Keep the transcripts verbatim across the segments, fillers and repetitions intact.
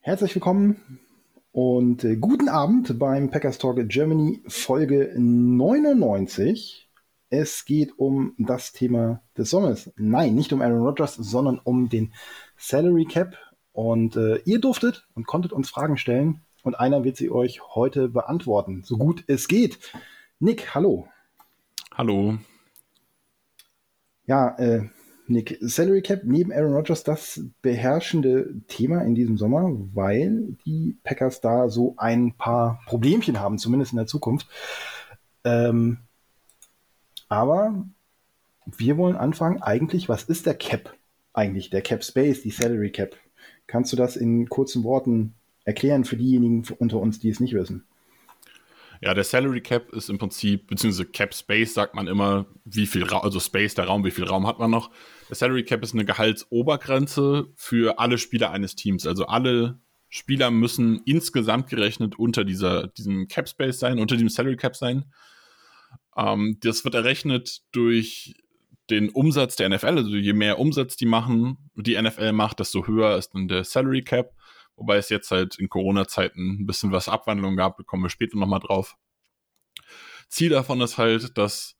Herzlich willkommen und äh, guten Abend beim Packers Talk Germany Folge neunundneunzig. Es geht um das Thema des Sommers. Nein, nicht um Aaron Rodgers, sondern um den Salary Cap. Und äh, ihr durftet und konntet uns Fragen stellen und einer wird sie euch heute beantworten, so gut es geht. Nick, hallo. Hallo. Ja, äh, Nick, Salary Cap neben Aaron Rodgers das beherrschende Thema in diesem Sommer, weil die Packers da so ein paar Problemchen haben, zumindest in der Zukunft. Ähm, aber wir wollen anfangen, eigentlich, was ist der Cap eigentlich, der Cap Space, die Salary Cap? Kannst du das in kurzen Worten erklären für diejenigen unter uns, die es nicht wissen? Ja, der Salary Cap ist im Prinzip, beziehungsweise Cap Space sagt man immer, wie viel Raum, also Space, der Raum, wie viel Raum hat man noch. Der Salary Cap ist eine Gehaltsobergrenze für alle Spieler eines Teams. Also alle Spieler müssen insgesamt gerechnet unter dieser, diesem Cap Space sein, unter diesem Salary Cap sein. Ähm, das wird errechnet durch den Umsatz der N F L. Also je mehr Umsatz die machen, die N F L macht, desto höher ist dann der Salary Cap. Wobei es jetzt halt in Corona-Zeiten ein bisschen was Abwandlung gab, kommen wir später nochmal drauf. Ziel davon ist halt, dass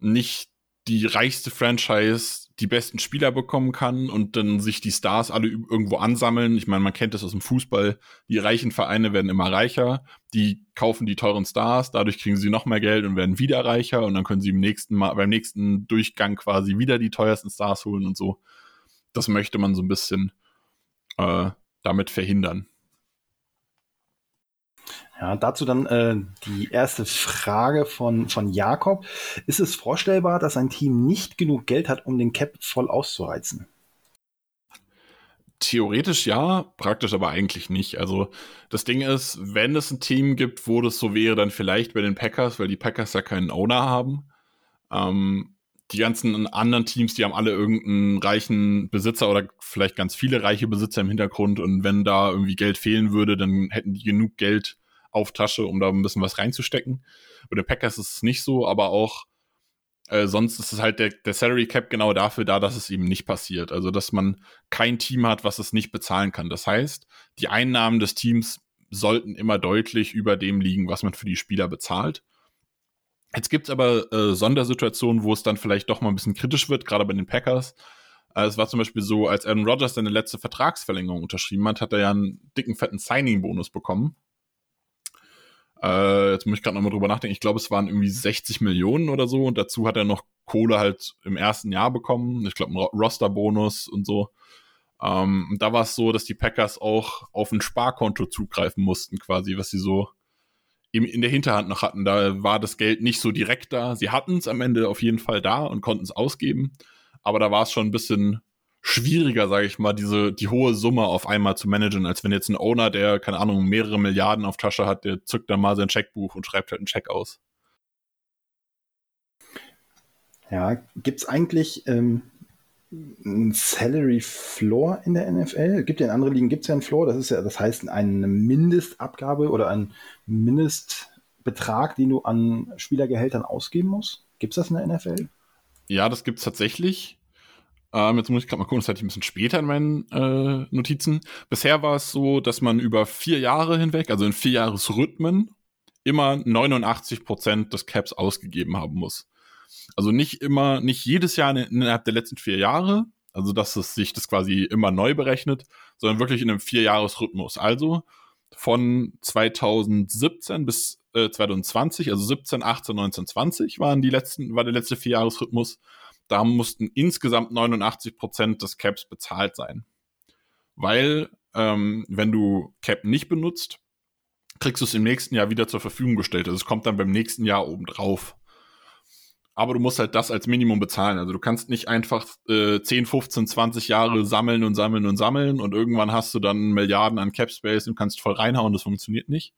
nicht die reichste Franchise die besten Spieler bekommen kann und dann sich die Stars alle irgendwo ansammeln. Ich meine, man kennt das aus dem Fußball, die reichen Vereine werden immer reicher, die kaufen die teuren Stars, dadurch kriegen sie noch mehr Geld und werden wieder reicher und dann können sie im nächsten Mal, beim nächsten Durchgang quasi wieder die teuersten Stars holen und so. Das möchte man so ein bisschen äh, damit verhindern. Ja, dazu dann äh, die erste Frage von, von Jakob. Ist es vorstellbar, dass ein Team nicht genug Geld hat, um den Cap voll auszureizen? Theoretisch ja, praktisch aber eigentlich nicht. Also das Ding ist, wenn es ein Team gibt, wo das so wäre, dann vielleicht bei den Packers, weil die Packers ja keinen Owner haben. Ähm, Die ganzen anderen Teams, die haben alle irgendeinen reichen Besitzer oder vielleicht ganz viele reiche Besitzer im Hintergrund. Und wenn da irgendwie Geld fehlen würde, dann hätten die genug Geld auf Tasche, um da ein bisschen was reinzustecken. Bei den Packers ist es nicht so, aber auch äh, sonst ist es halt der, der Salary Cap genau dafür da, dass es eben nicht passiert. Also, dass man kein Team hat, was es nicht bezahlen kann. Das heißt, die Einnahmen des Teams sollten immer deutlich über dem liegen, was man für die Spieler bezahlt. Jetzt gibt es aber äh, Sondersituationen, wo es dann vielleicht doch mal ein bisschen kritisch wird, gerade bei den Packers. Äh, es war zum Beispiel so, als Aaron Rodgers seine letzte Vertragsverlängerung unterschrieben hat, hat er ja einen dicken, fetten Signing-Bonus bekommen. Äh, jetzt muss ich gerade nochmal drüber nachdenken. Ich glaube, es waren irgendwie sechzig Millionen oder so. Und dazu hat er noch Kohle halt im ersten Jahr bekommen. Ich glaube, einen Roster-Bonus und so. Ähm, und da war es so, dass die Packers auch auf ein Sparkonto zugreifen mussten quasi, was sie so in der Hinterhand noch hatten. Da war das Geld nicht so direkt da. Sie hatten es am Ende auf jeden Fall da und konnten es ausgeben. Aber da war es schon ein bisschen schwieriger, sage ich mal, diese die hohe Summe auf einmal zu managen, als wenn jetzt ein Owner, der, keine Ahnung, mehrere Milliarden auf Tasche hat, der zückt dann mal sein Checkbuch und schreibt halt einen Check aus. Ja, gibt es eigentlich ähm, einen Salary Floor in der N F L? Gibt ja in anderen Ligen, gibt es ja einen Floor, das ist ja, das heißt eine Mindestabgabe oder ein Mindestbetrag, den du an Spielergehältern ausgeben musst? Gibt es das in der N F L? Ja, das gibt es tatsächlich. Ähm, jetzt muss ich gerade mal gucken, das hatte ich ein bisschen später in meinen äh, Notizen. Bisher war es so, dass man über vier Jahre hinweg, also in Vierjahresrhythmen, immer neunundachtzig Prozent des Caps ausgegeben haben muss. Also nicht immer, nicht jedes Jahr innerhalb der letzten vier Jahre, also dass es sich das quasi immer neu berechnet, sondern wirklich in einem Vierjahresrhythmus. Also von zweitausendsiebzehn bis äh, zweitausendzwanzig, also siebzehn, achtzehn, neunzehn, zwanzig waren die letzten, war der letzte Vierjahresrhythmus. Da mussten insgesamt neunundachtzig Prozent des Caps bezahlt sein. Weil, ähm, wenn du Cap nicht benutzt, kriegst du es im nächsten Jahr wieder zur Verfügung gestellt. Also es kommt dann beim nächsten Jahr obendrauf. aber du musst halt das als Minimum bezahlen. Also du kannst nicht einfach äh, zehn, fünfzehn, zwanzig Jahre sammeln und sammeln und sammeln und irgendwann hast du dann Milliarden an Capspace und kannst voll reinhauen, das funktioniert nicht.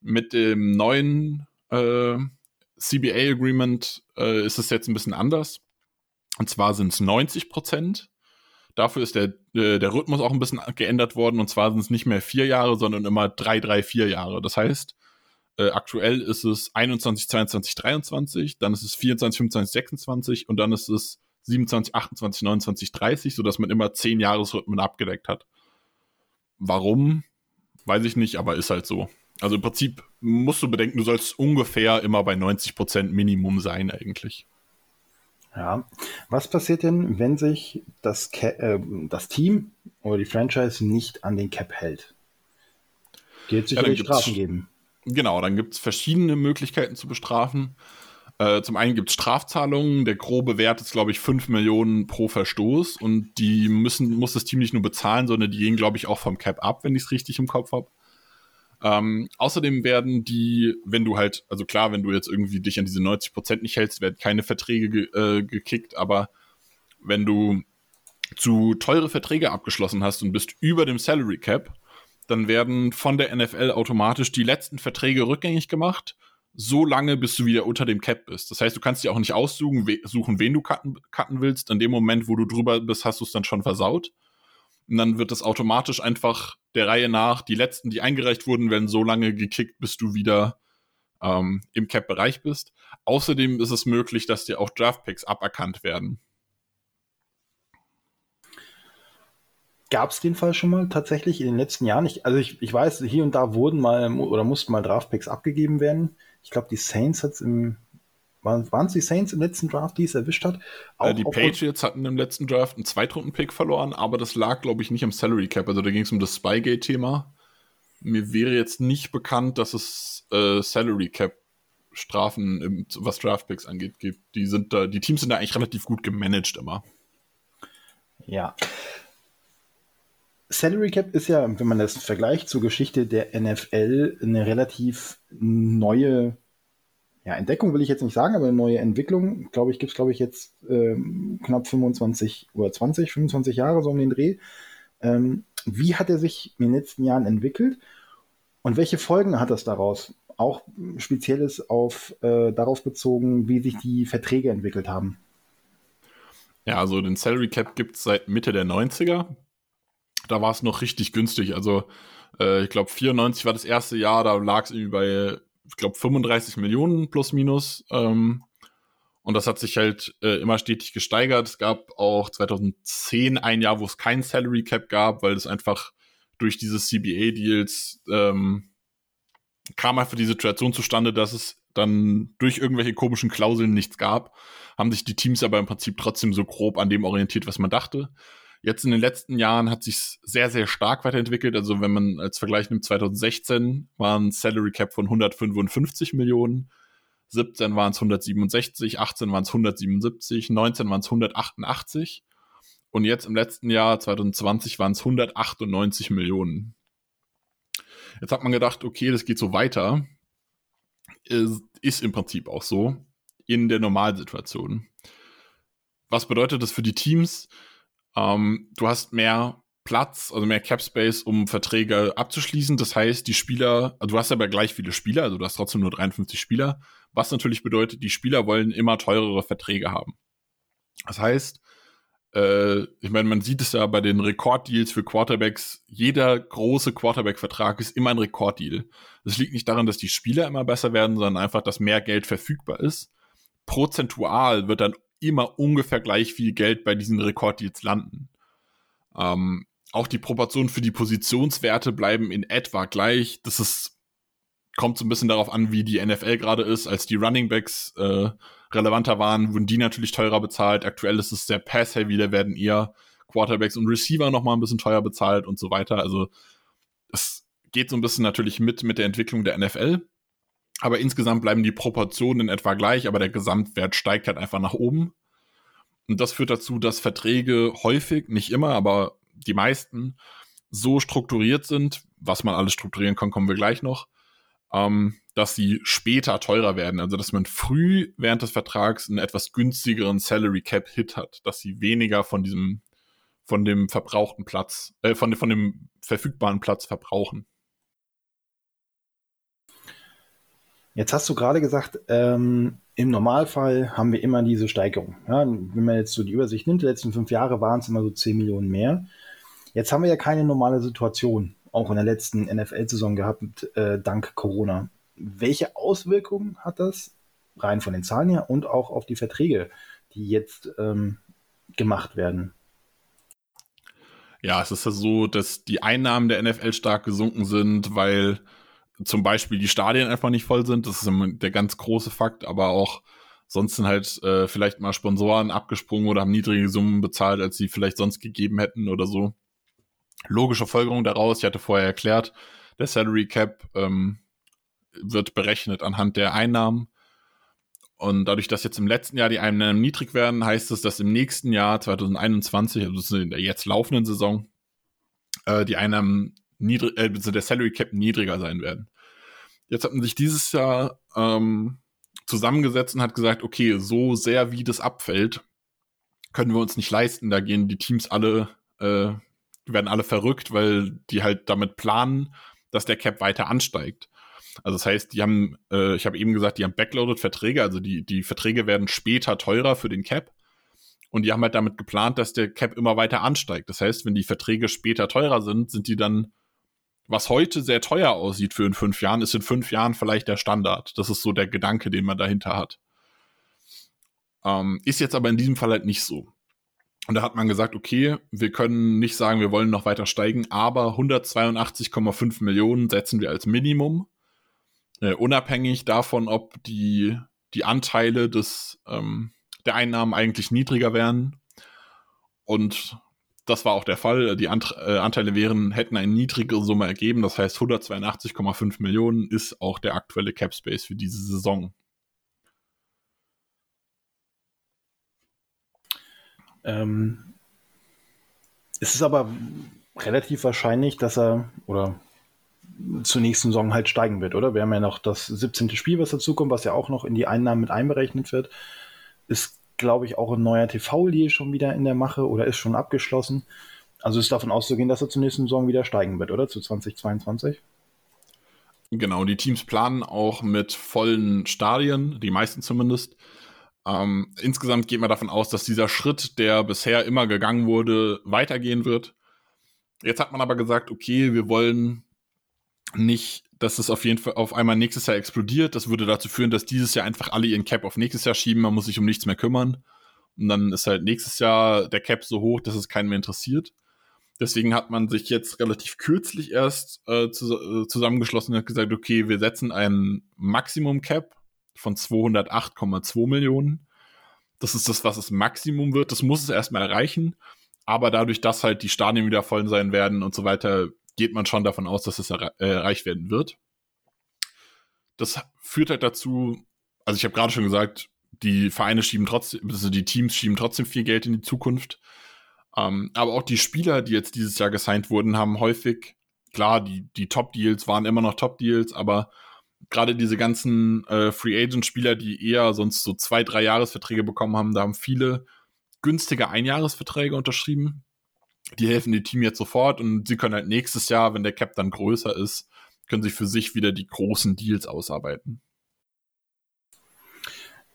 Mit dem neuen äh, C B A-Agreement äh, ist es jetzt ein bisschen anders. Und zwar sind es neunzig Prozent. Dafür ist der, äh, der Rhythmus auch ein bisschen geändert worden. Und zwar sind es nicht mehr vier Jahre, sondern immer drei, drei, vier Jahre. Das heißt, äh, aktuell ist es einundzwanzig, zweiundzwanzig, dreiundzwanzig, dann ist es vierundzwanzig, fünfundzwanzig, sechsundzwanzig und dann ist es siebenundzwanzig, achtundzwanzig, neunundzwanzig, dreißig, sodass man immer zehn Jahresrhythmen abgedeckt hat. Warum? Weiß ich nicht, aber ist halt so. Also im Prinzip musst du bedenken, du sollst ungefähr immer bei neunzig Prozent Minimum sein eigentlich. Ja, was passiert denn, wenn sich das, Ca- äh, das Team oder die Franchise nicht an den Cap hält? Geht es sicherlich ja, Strafen geben? Genau, dann gibt es verschiedene Möglichkeiten zu bestrafen. Äh, zum einen gibt es Strafzahlungen. Der grobe Wert ist, glaube ich, fünf Millionen pro Verstoß. Und die müssen muss das Team nicht nur bezahlen, sondern die gehen, glaube ich, auch vom Cap ab, wenn ich es richtig im Kopf habe. Ähm, außerdem werden die, wenn du halt, also klar, wenn du jetzt irgendwie dich an diese neunzig Prozent nicht hältst, werden keine Verträge ge- äh, gekickt, aber wenn du zu teure Verträge abgeschlossen hast und bist über dem Salary Cap, dann werden von der N F L automatisch die letzten Verträge rückgängig gemacht, so lange, bis du wieder unter dem Cap bist. Das heißt, du kannst dir auch nicht aussuchen, we- suchen, wen du cutten, cutten willst. An dem Moment, wo du drüber bist, hast du es dann schon versaut. Und dann wird das automatisch einfach der Reihe nach, die letzten, die eingereicht wurden, werden so lange gekickt, bis du wieder ähm, im Cap-Bereich bist. Außerdem ist es möglich, dass dir auch Draftpicks aberkannt werden. Gab es den Fall schon mal tatsächlich in den letzten Jahren? Ich, also ich, ich weiß, hier und da wurden mal oder mussten mal Draftpicks abgegeben werden. Ich glaube, die Saints hat's im waren es die Saints im letzten Draft, die es erwischt hat? Auch, die Patriots hatten im letzten Draft einen Zweitrunden-Pick verloren, aber das lag, glaube ich, nicht am Salary Cap. Also da ging es um das Spygate-Thema. Mir wäre jetzt nicht bekannt, dass es äh, Salary Cap-Strafen, im, was Draftpicks angeht, gibt. Die sind da, die Teams sind da eigentlich relativ gut gemanagt immer. Ja. Salary Cap ist ja, wenn man das vergleicht zur Geschichte der N F L, eine relativ neue Ja, Entdeckung will ich jetzt nicht sagen, aber eine neue Entwicklung, glaube ich, gibt es, glaube ich, jetzt ähm, knapp fünfundzwanzig oder zwanzig, fünfundzwanzig Jahre, so um den Dreh. Ähm, wie hat er sich in den letzten Jahren entwickelt und welche Folgen hat das daraus? Auch Spezielles auf, äh, darauf bezogen, wie sich die Verträge entwickelt haben. Ja, also den Salary Cap gibt es seit Mitte der neunziger. Da war es noch richtig günstig. Also äh, ich glaube, vierundneunzig war das erste Jahr, da lag es irgendwie bei ich glaube fünfunddreißig Millionen plus minus ähm, und das hat sich halt äh, immer stetig gesteigert. Es gab auch zweitausendzehn ein Jahr, wo es kein Salary Cap gab, weil es einfach durch diese C B A-Deals ähm, kam einfach die Situation zustande, dass es dann durch irgendwelche komischen Klauseln nichts gab, haben sich die Teams aber im Prinzip trotzdem so grob an dem orientiert, was man dachte. Jetzt in den letzten Jahren hat sich sehr, sehr stark weiterentwickelt. Also wenn man als Vergleich nimmt, zweitausendsechzehn war ein Salary Cap von hundertfünfundfünfzig Millionen, siebzehn waren es hundertsiebenundsechzig, achtzehn waren es hundertsiebenundsiebzig, neunzehn waren es hundertachtundachtzig und jetzt im letzten Jahr, zweitausendzwanzig, waren es hundertachtundneunzig Millionen. Jetzt hat man gedacht, okay, das geht so weiter. Ist im Prinzip auch so in der Normalsituation. Was bedeutet das für die Teams? Um, du hast mehr Platz, also mehr Cap Space, um Verträge abzuschließen. Das heißt, die Spieler, also du hast aber gleich viele Spieler, also du hast trotzdem nur dreiundfünfzig Spieler, was natürlich bedeutet, die Spieler wollen immer teurere Verträge haben. Das heißt, äh, ich meine, man sieht es ja bei den Rekorddeals für Quarterbacks, jeder große Quarterback-Vertrag ist immer ein Rekorddeal. Das liegt nicht daran, dass die Spieler immer besser werden, sondern einfach, dass mehr Geld verfügbar ist. Prozentual wird dann immer ungefähr gleich viel Geld bei diesen Rekorddeals landen. Ähm, auch die Proportionen für die Positionswerte bleiben in etwa gleich. Das ist, kommt so ein bisschen darauf an, wie die N F L gerade ist. Als die Runningbacks äh, relevanter waren, wurden die natürlich teurer bezahlt. Aktuell ist es sehr pass-heavy, da werden eher Quarterbacks und Receiver nochmal ein bisschen teuer bezahlt und so weiter. Also es geht so ein bisschen natürlich mit, mit der Entwicklung der N F L. Aber insgesamt bleiben die Proportionen in etwa gleich, aber der Gesamtwert steigt halt einfach nach oben. Und das führt dazu, dass Verträge häufig, nicht immer, aber die meisten, so strukturiert sind, was man alles strukturieren kann, kommen wir gleich noch, ähm, dass sie später teurer werden. Also, dass man früh während des Vertrags einen etwas günstigeren Salary-Cap-Hit hat, dass sie weniger von diesem, von dem verbrauchten Platz, äh, von, von dem verfügbaren Platz verbrauchen. Jetzt hast du gerade gesagt, ähm, im Normalfall haben wir immer diese Steigerung. Ja, wenn man jetzt so die Übersicht nimmt, die letzten fünf Jahre waren es immer so zehn Millionen mehr. Jetzt haben wir ja keine normale Situation, auch in der letzten N F L-Saison gehabt, äh, dank Corona. Welche Auswirkungen hat das, rein von den Zahlen her, und auch auf die Verträge, die jetzt ähm, gemacht werden? Ja, es ist ja so, dass die Einnahmen der N F L stark gesunken sind, weil zum Beispiel die Stadien einfach nicht voll sind. Das ist der ganz große Fakt, aber auch sonst sind halt äh, vielleicht mal Sponsoren abgesprungen oder haben niedrige Summen bezahlt, als sie vielleicht sonst gegeben hätten oder so. Logische Folgerung daraus, ich hatte vorher erklärt, der Salary Cap ähm, wird berechnet anhand der Einnahmen. Und dadurch, dass jetzt im letzten Jahr die Einnahmen niedrig werden, heißt es, dass im nächsten Jahr zwanzig einundzwanzig, also in der jetzt laufenden Saison, äh, die Einnahmen niedrig, äh, der Salary Cap niedriger sein werden. Jetzt hat man sich dieses Jahr ähm, zusammengesetzt und hat gesagt, okay, so sehr wie das abfällt, können wir uns nicht leisten. Da gehen die Teams alle, äh, die werden alle verrückt, weil die halt damit planen, dass der Cap weiter ansteigt. Also das heißt, die haben, äh, ich habe eben gesagt, die haben backloaded Verträge, also die, die Verträge werden später teurer für den Cap. Und die haben halt damit geplant, dass der Cap immer weiter ansteigt. Das heißt, wenn die Verträge später teurer sind, sind die dann, was heute sehr teuer aussieht für in fünf Jahren, ist in fünf Jahren vielleicht der Standard. Das ist so der Gedanke, den man dahinter hat. Ähm, ist jetzt aber in diesem Fall halt nicht so. Und da hat man gesagt, okay, wir können nicht sagen, wir wollen noch weiter steigen, aber hundertzweiundachtzig Komma fünf Millionen setzen wir als Minimum, äh, unabhängig davon, ob die, die Anteile des ähm, der Einnahmen eigentlich niedriger wären. Und das war auch der Fall. Die Ant- äh, Anteile wären, hätten eine niedrigere Summe ergeben. Das heißt, hundertzweiundachtzig Komma fünf Millionen ist auch der aktuelle Cap Space für diese Saison. Ähm, es ist aber relativ wahrscheinlich, dass er oder zur nächsten Saison halt steigen wird, oder? Wir haben ja noch das siebzehnte Spiel, was dazukommt, was ja auch noch in die Einnahmen mit einberechnet wird. Ist, glaube ich, auch ein neuer T V-Deal schon wieder in der Mache oder ist schon abgeschlossen. Also ist davon auszugehen, dass er zur nächsten Saison wieder steigen wird, oder? Zu zwanzig zweiundzwanzig? Genau, die Teams planen auch mit vollen Stadien, die meisten zumindest. Ähm, insgesamt geht man davon aus, dass dieser Schritt, der bisher immer gegangen wurde, weitergehen wird. Jetzt hat man aber gesagt, okay, wir wollen nicht, dass es auf jeden Fall auf einmal nächstes Jahr explodiert. Das würde dazu führen, dass dieses Jahr einfach alle ihren Cap auf nächstes Jahr schieben. Man muss sich um nichts mehr kümmern. Und dann ist halt nächstes Jahr der Cap so hoch, dass es keinen mehr interessiert. Deswegen hat man sich jetzt relativ kürzlich erst äh, zu, äh, zusammengeschlossen und hat gesagt, okay, wir setzen einen Maximum-Cap von zweihundertacht Komma zwei Millionen. Das ist das, was das Maximum wird. Das muss es erstmal erreichen. Aber dadurch, dass halt die Stadien wieder voll sein werden und so weiter, geht man schon davon aus, dass es er- erreicht werden wird. Das führt halt dazu, also ich habe gerade schon gesagt, die Vereine schieben trotzdem, also die Teams schieben trotzdem viel Geld in die Zukunft. Ähm, aber auch die Spieler, die jetzt dieses Jahr gesigned wurden, haben häufig, klar, die, die Top-Deals waren immer noch Top-Deals, aber gerade diese ganzen äh, Free-Agent-Spieler, die eher sonst so zwei, drei Jahresverträge bekommen haben, da haben viele günstige Einjahresverträge unterschrieben. Die helfen dem Team jetzt sofort und sie können halt nächstes Jahr, wenn der Cap dann größer ist, können sie für sich wieder die großen Deals ausarbeiten.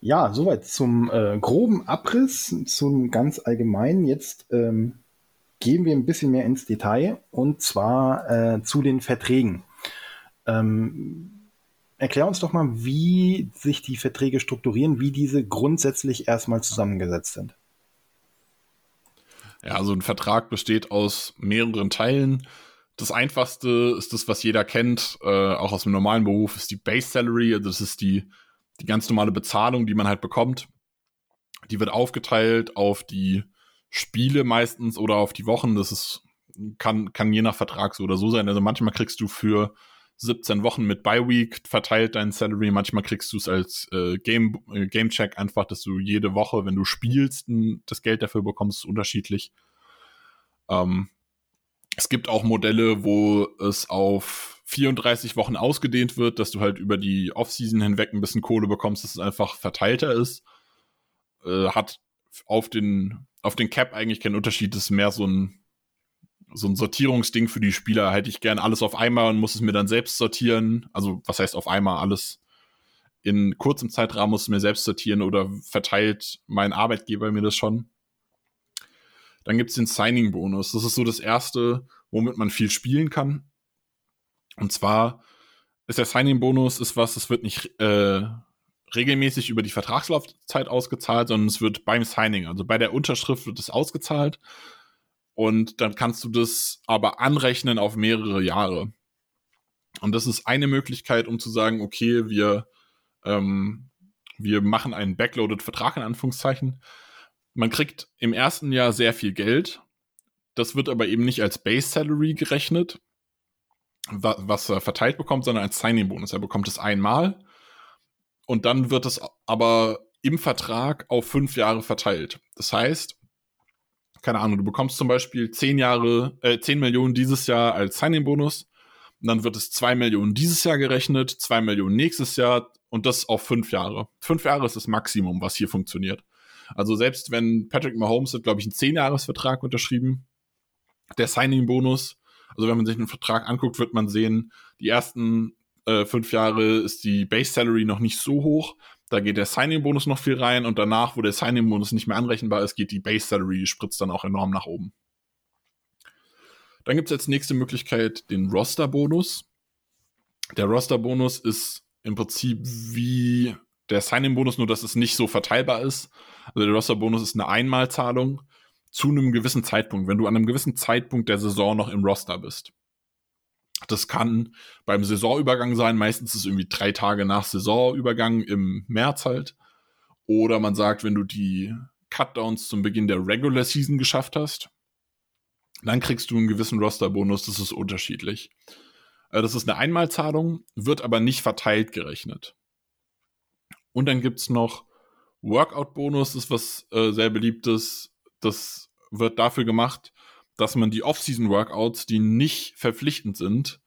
Ja, soweit zum äh, groben Abriss, zum ganz allgemeinen. Jetzt ähm, gehen wir ein bisschen mehr ins Detail und zwar äh, zu den Verträgen. Ähm, erklär uns doch mal, wie sich die Verträge strukturieren, wie diese grundsätzlich erstmal zusammengesetzt sind. Ja, also ein Vertrag besteht aus mehreren Teilen. Das einfachste ist das, was jeder kennt, äh, auch aus dem normalen Beruf, ist die Base Salary. Also das ist die, die ganz normale Bezahlung, die man halt bekommt. Die wird aufgeteilt auf die Spiele meistens oder auf die Wochen. Das ist, kann, kann je nach Vertrag so oder so sein. Also manchmal kriegst du für siebzehn Wochen mit Bye-Week verteilt deinen Salary. Manchmal kriegst du es als äh, Game, äh, Game-Check einfach, dass du jede Woche, wenn du spielst, n- das Geld dafür bekommst, ist unterschiedlich. Ähm, es gibt auch Modelle, wo es auf vierunddreißig Wochen ausgedehnt wird, dass du halt über die Offseason hinweg ein bisschen Kohle bekommst, dass es einfach verteilter ist, äh, hat auf den, auf den Cap eigentlich keinen Unterschied. Das ist mehr so ein, so ein Sortierungsding für die Spieler. Hätte ich gern alles auf einmal und muss es mir dann selbst sortieren. Also was heißt auf einmal alles? In kurzem Zeitrahmen muss es mir selbst sortieren oder verteilt mein Arbeitgeber mir das schon? Dann gibt es den Signing-Bonus. Das ist so das Erste, womit man viel spielen kann. Und zwar ist der Signing-Bonus ist was, es wird nicht äh, regelmäßig über die Vertragslaufzeit ausgezahlt, sondern es wird beim Signing, also bei der Unterschrift wird es ausgezahlt. Und dann kannst du das aber anrechnen auf mehrere Jahre. Und das ist eine Möglichkeit, um zu sagen, okay, wir, ähm, wir machen einen Backloaded-Vertrag in Anführungszeichen. Man kriegt im ersten Jahr sehr viel Geld. Das wird aber eben nicht als Base-Salary gerechnet, was er verteilt bekommt, sondern als Signing-Bonus. Er bekommt es einmal und dann wird es aber im Vertrag auf fünf Jahre verteilt. Das heißt, keine Ahnung, du bekommst zum Beispiel zehn Jahre, äh, zehn Millionen dieses Jahr als Signing-Bonus und dann wird es zwei Millionen dieses Jahr gerechnet, zwei Millionen nächstes Jahr und das auf fünf Jahre. Fünf Jahre ist das Maximum, was hier funktioniert. Also selbst wenn Patrick Mahomes hat, glaube ich, einen zehn-Jahres-Vertrag unterschrieben, der Signing-Bonus, also wenn man sich einen Vertrag anguckt, wird man sehen, die ersten äh, fünf Jahre ist die Base-Salary noch nicht so hoch, da geht der Signing-Bonus noch viel rein und danach, wo der Signing-Bonus nicht mehr anrechenbar ist, geht die Base-Salary, spritzt dann auch enorm nach oben. Dann gibt es als nächste Möglichkeit den Roster-Bonus. Der Roster-Bonus ist im Prinzip wie der Signing-Bonus, nur dass es nicht so verteilbar ist. Also der Roster-Bonus ist eine Einmalzahlung zu einem gewissen Zeitpunkt, wenn du an einem gewissen Zeitpunkt der Saison noch im Roster bist. Das kann beim Saisonübergang sein, meistens ist es irgendwie drei Tage nach Saisonübergang im März halt. Oder man sagt, wenn du die Cutdowns zum Beginn der Regular Season geschafft hast, dann kriegst du einen gewissen Roster-Bonus, das ist unterschiedlich. Das ist eine Einmalzahlung, wird aber nicht verteilt gerechnet. Und dann gibt es noch Workout-Bonus, das ist was äh, sehr Beliebtes. Das wird dafür gemacht, dass man die Off-Season-Workouts, die nicht verpflichtend sind,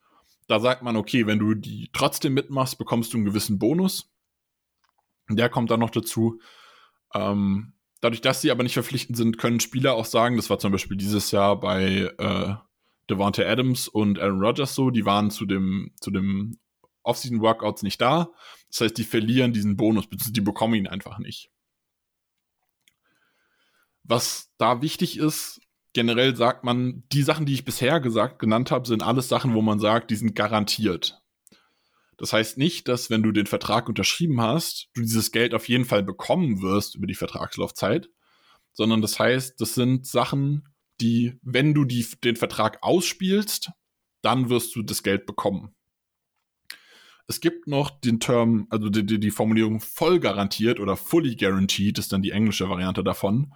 da sagt man, okay, wenn du die trotzdem mitmachst, bekommst du einen gewissen Bonus. Der kommt dann noch dazu. Ähm, dadurch, dass sie aber nicht verpflichtend sind, können Spieler auch sagen, das war zum Beispiel dieses Jahr bei äh, Davante Adams und Aaron Rodgers so, die waren zu dem, zu dem Off-Season-Workouts nicht da. Das heißt, die verlieren diesen Bonus, beziehungsweise die bekommen ihn einfach nicht. Was da wichtig ist, generell sagt man, die Sachen, die ich bisher gesagt, genannt habe, sind alles Sachen, wo man sagt, die sind garantiert. Das heißt nicht, dass wenn du den Vertrag unterschrieben hast, du dieses Geld auf jeden Fall bekommen wirst über die Vertragslaufzeit, sondern das heißt, das sind Sachen, die, wenn du die, den Vertrag ausspielst, dann wirst du das Geld bekommen. Es gibt noch den Term, also die, die Formulierung voll garantiert oder fully guaranteed, ist dann die englische Variante davon.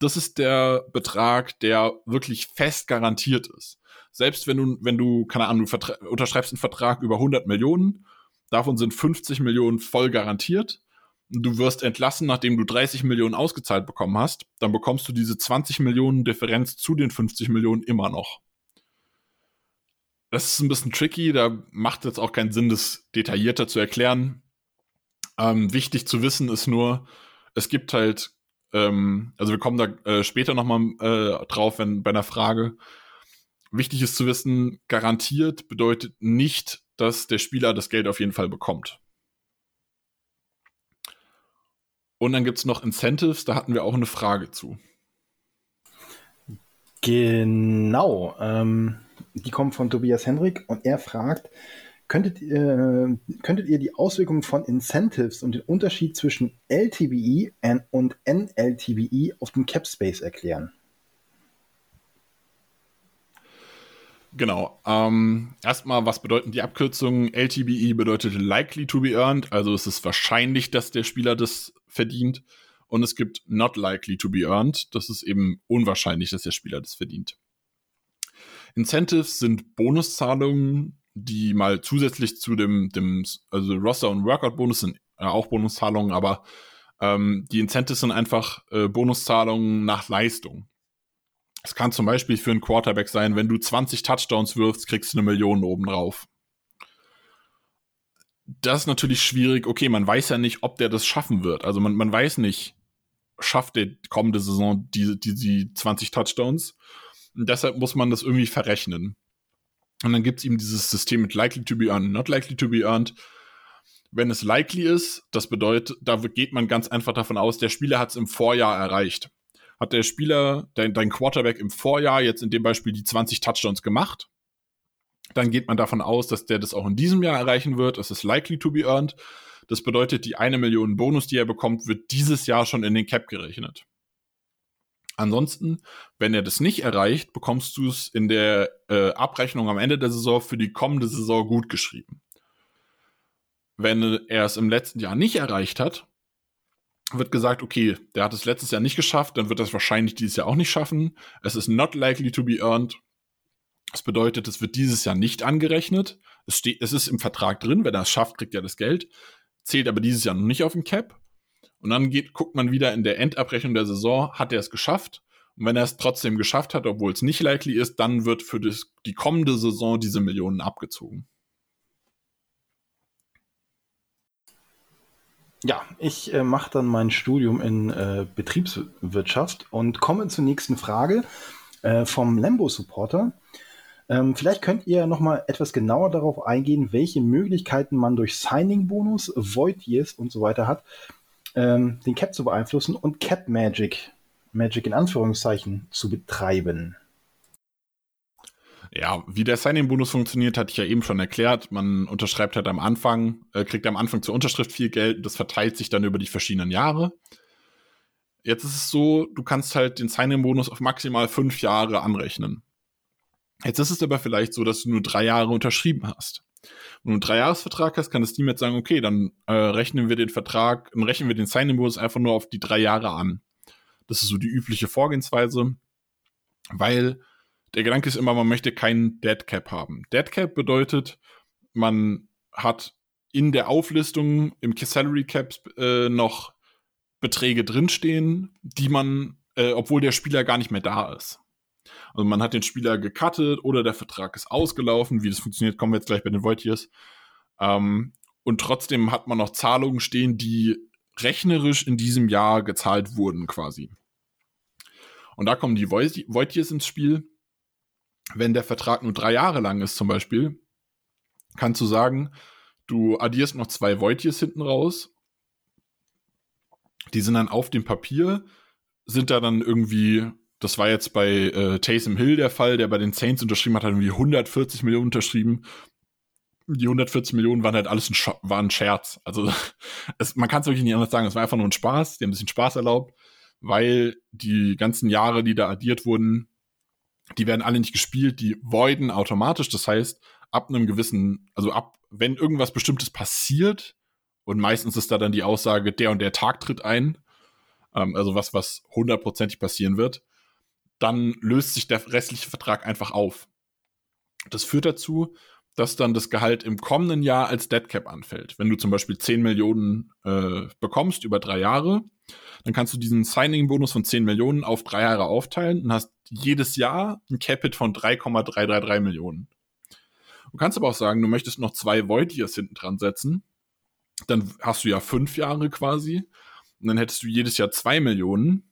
Das ist der Betrag, der wirklich fest garantiert ist. Selbst wenn du, wenn du, keine Ahnung, du vertra- unterschreibst einen Vertrag über hundert Millionen, davon sind fünfzig Millionen voll garantiert. Du wirst entlassen, nachdem du dreißig Millionen ausgezahlt bekommen hast, dann bekommst du diese zwanzig Millionen Differenz zu den fünfzig Millionen immer noch. Das ist ein bisschen tricky, da macht jetzt auch keinen Sinn, das detaillierter zu erklären. Ähm, wichtig zu wissen ist nur, es gibt halt, ähm, also wir kommen da äh, später nochmal äh, drauf, wenn bei einer Frage. Wichtig ist zu wissen, garantiert bedeutet nicht, dass der Spieler das Geld auf jeden Fall bekommt. Und dann gibt es noch Incentives, da hatten wir auch eine Frage zu. Genau, ähm. Die kommen von Tobias Henrik und er fragt, könntet, äh, könntet ihr die Auswirkungen von Incentives und den Unterschied zwischen L T B I und N L T B I auf den Capspace erklären? Genau. Ähm, erstmal, was bedeuten die Abkürzungen? L T B I bedeutet likely to be earned, also es ist wahrscheinlich, dass der Spieler das verdient. Und es gibt not likely to be earned, das ist eben unwahrscheinlich, dass der Spieler das verdient. Incentives sind Bonuszahlungen, die mal zusätzlich zu dem, dem also Roster- und Workout-Bonus sind äh, auch Bonuszahlungen, aber ähm, die Incentives sind einfach äh, Bonuszahlungen nach Leistung. Es kann zum Beispiel für einen Quarterback sein, wenn du zwanzig Touchdowns wirfst, kriegst du eine Million obendrauf. das ist natürlich schwierig. Okay, man weiß ja nicht, ob der das schaffen wird. Also man, man weiß nicht, schafft der kommende Saison diese die, die zwanzig Touchdowns. Und deshalb muss man das irgendwie verrechnen. Und dann gibt es eben dieses System mit likely to be earned, not likely to be earned. Wenn es likely ist, das bedeutet, da geht man ganz einfach davon aus, der Spieler hat es im Vorjahr erreicht. Hat der Spieler, dein, dein Quarterback im Vorjahr jetzt in dem Beispiel die zwanzig Touchdowns gemacht, dann geht man davon aus, dass der das auch in diesem Jahr erreichen wird. Es ist likely to be earned. Das bedeutet, die eine Million Bonus, die er bekommt, wird dieses Jahr schon in den Cap gerechnet. Ansonsten, wenn er das nicht erreicht, bekommst du es in der äh, Abrechnung am Ende der Saison für die kommende Saison gut geschrieben. Wenn er es im letzten Jahr nicht erreicht hat, wird gesagt, okay, der hat es letztes Jahr nicht geschafft, dann wird er es wahrscheinlich dieses Jahr auch nicht schaffen. Es ist not likely to be earned. Das bedeutet, es wird dieses Jahr nicht angerechnet. Es steht, es ist im Vertrag drin, wenn er es schafft, kriegt er das Geld. Zählt aber dieses Jahr noch nicht auf den Cap. Und dann geht, guckt man wieder in der Endabrechnung der Saison, hat er es geschafft? Und wenn er es trotzdem geschafft hat, obwohl es nicht likely ist, dann wird für das, die kommende Saison diese Millionen abgezogen. Ja, ich äh, mache dann mein Studium in äh, Betriebswirtschaft und komme zur nächsten Frage äh, vom Lambo-Supporter. Ähm, vielleicht könnt ihr nochmal etwas genauer darauf eingehen, welche Möglichkeiten man durch Signing-Bonus, Void-Years und so weiter hat, ähm, den Cap zu beeinflussen und Cap-Magic, Magic in Anführungszeichen, zu betreiben. Ja, wie der Signing-Bonus funktioniert, hatte ich ja eben schon erklärt. Man unterschreibt halt am Anfang, äh, kriegt am Anfang zur Unterschrift viel Geld, das verteilt sich dann über die verschiedenen Jahre. Jetzt ist es so, du kannst halt den Signing-Bonus auf maximal fünf Jahre anrechnen. Jetzt ist es aber vielleicht so, dass du nur drei Jahre unterschrieben hast. Wenn du einen Dreijahresvertrag hast, kann das Team jetzt sagen, okay, dann äh, rechnen wir den Vertrag, dann rechnen wir den Signing-Bonus einfach nur auf die drei Jahre an. Das ist so die übliche Vorgehensweise, weil der Gedanke ist immer, man möchte keinen Dead Cap haben. Dead Cap bedeutet, man hat in der Auflistung im Salary Cap äh, noch Beträge drinstehen, die man, äh, obwohl der Spieler gar nicht mehr da ist. Also man hat den Spieler gecuttet oder der Vertrag ist ausgelaufen. Wie das funktioniert, kommen wir jetzt gleich bei den Void Years. Ähm, und trotzdem hat man noch Zahlungen stehen, die rechnerisch in diesem Jahr gezahlt wurden quasi. Und da kommen die Void Years ins Spiel. Wenn der Vertrag nur drei Jahre lang ist zum Beispiel, kannst du sagen, du addierst noch zwei Void Years hinten raus. Die sind dann auf dem Papier, sind da dann irgendwie, das war jetzt bei äh, Taysom Hill der Fall, der bei den Saints unterschrieben hat, hat irgendwie hundertvierzig Millionen unterschrieben. Die hundertvierzig Millionen waren halt alles ein, Sch- war ein Scherz. Also es, man kann es wirklich nicht anders sagen, es war einfach nur ein Spaß, die haben ein bisschen Spaß erlaubt, weil die ganzen Jahre, die da addiert wurden, die werden alle nicht gespielt, die voiden automatisch. Das heißt, ab einem gewissen, also ab, wenn irgendwas Bestimmtes passiert, und meistens ist da dann die Aussage, der und der Tag tritt ein, ähm, also was, was hundertprozentig passieren wird, dann löst sich der restliche Vertrag einfach auf. Das führt dazu, dass dann das Gehalt im kommenden Jahr als Deadcap anfällt. Wenn du zum Beispiel zehn Millionen äh, bekommst über drei Jahre, dann kannst du diesen Signing-Bonus von zehn Millionen auf drei Jahre aufteilen und hast jedes Jahr ein Cap-Hit von drei Komma drei drei drei Millionen. Du kannst aber auch sagen, du möchtest noch zwei Void-Years hinten dran setzen, dann hast du ja fünf Jahre quasi und dann hättest du jedes Jahr zwei Millionen.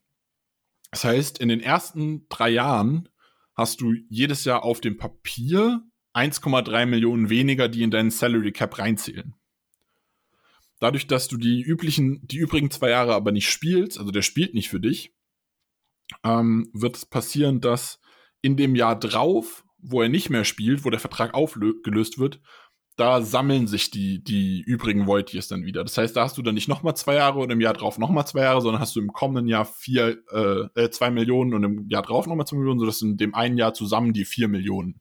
Das heißt, in den ersten drei Jahren hast du jedes Jahr auf dem Papier eins Komma drei Millionen weniger, die in deinen Salary Cap reinzählen. Dadurch, dass du die üblichen, die übrigen zwei Jahre aber nicht spielst, also der spielt nicht für dich, ähm, wird es passieren, dass in dem Jahr drauf, wo er nicht mehr spielt, wo der Vertrag aufgelöst wird, da sammeln sich die, die übrigen Void Years dann wieder. Das heißt, da hast du dann nicht nochmal zwei Jahre und im Jahr drauf nochmal zwei Jahre, sondern hast du im kommenden Jahr vier, äh, zwei Millionen und im Jahr drauf nochmal zwei Millionen, sodass du in dem einen Jahr zusammen die vier Millionen.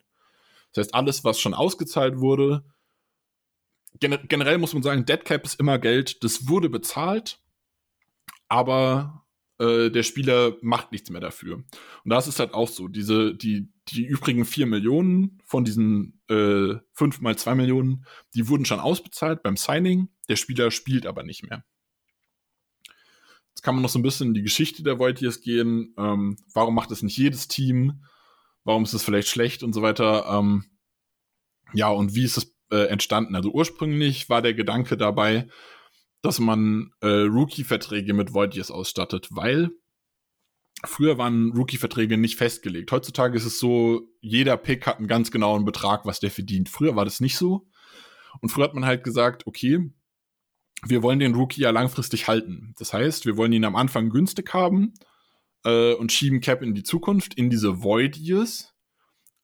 Das heißt, alles, was schon ausgezahlt wurde, gener- generell muss man sagen, Deadcap ist immer Geld, das wurde bezahlt, aber äh, der Spieler macht nichts mehr dafür. Und das ist halt auch so, diese, die, die übrigen vier Millionen von diesen äh, fünf mal zwei Millionen, die wurden schon ausbezahlt beim Signing, der Spieler spielt aber nicht mehr. Jetzt kann man noch so ein bisschen in die Geschichte der Void Years gehen, ähm, warum macht das nicht jedes Team? Warum ist es vielleicht schlecht und so weiter? Ähm, ja, und wie ist es äh, entstanden. Also ursprünglich war der Gedanke dabei, dass man äh, Rookie-Verträge mit Voidjes ausstattet, weil früher waren Rookie-Verträge nicht festgelegt. Heutzutage ist es so, jeder Pick hat einen ganz genauen Betrag, was der verdient. Früher war das nicht so. Und früher hat man halt gesagt, okay, wir wollen den Rookie ja langfristig halten. Das heißt, wir wollen ihn am Anfang günstig haben äh, und schieben Cap in die Zukunft, in diese Void-Years.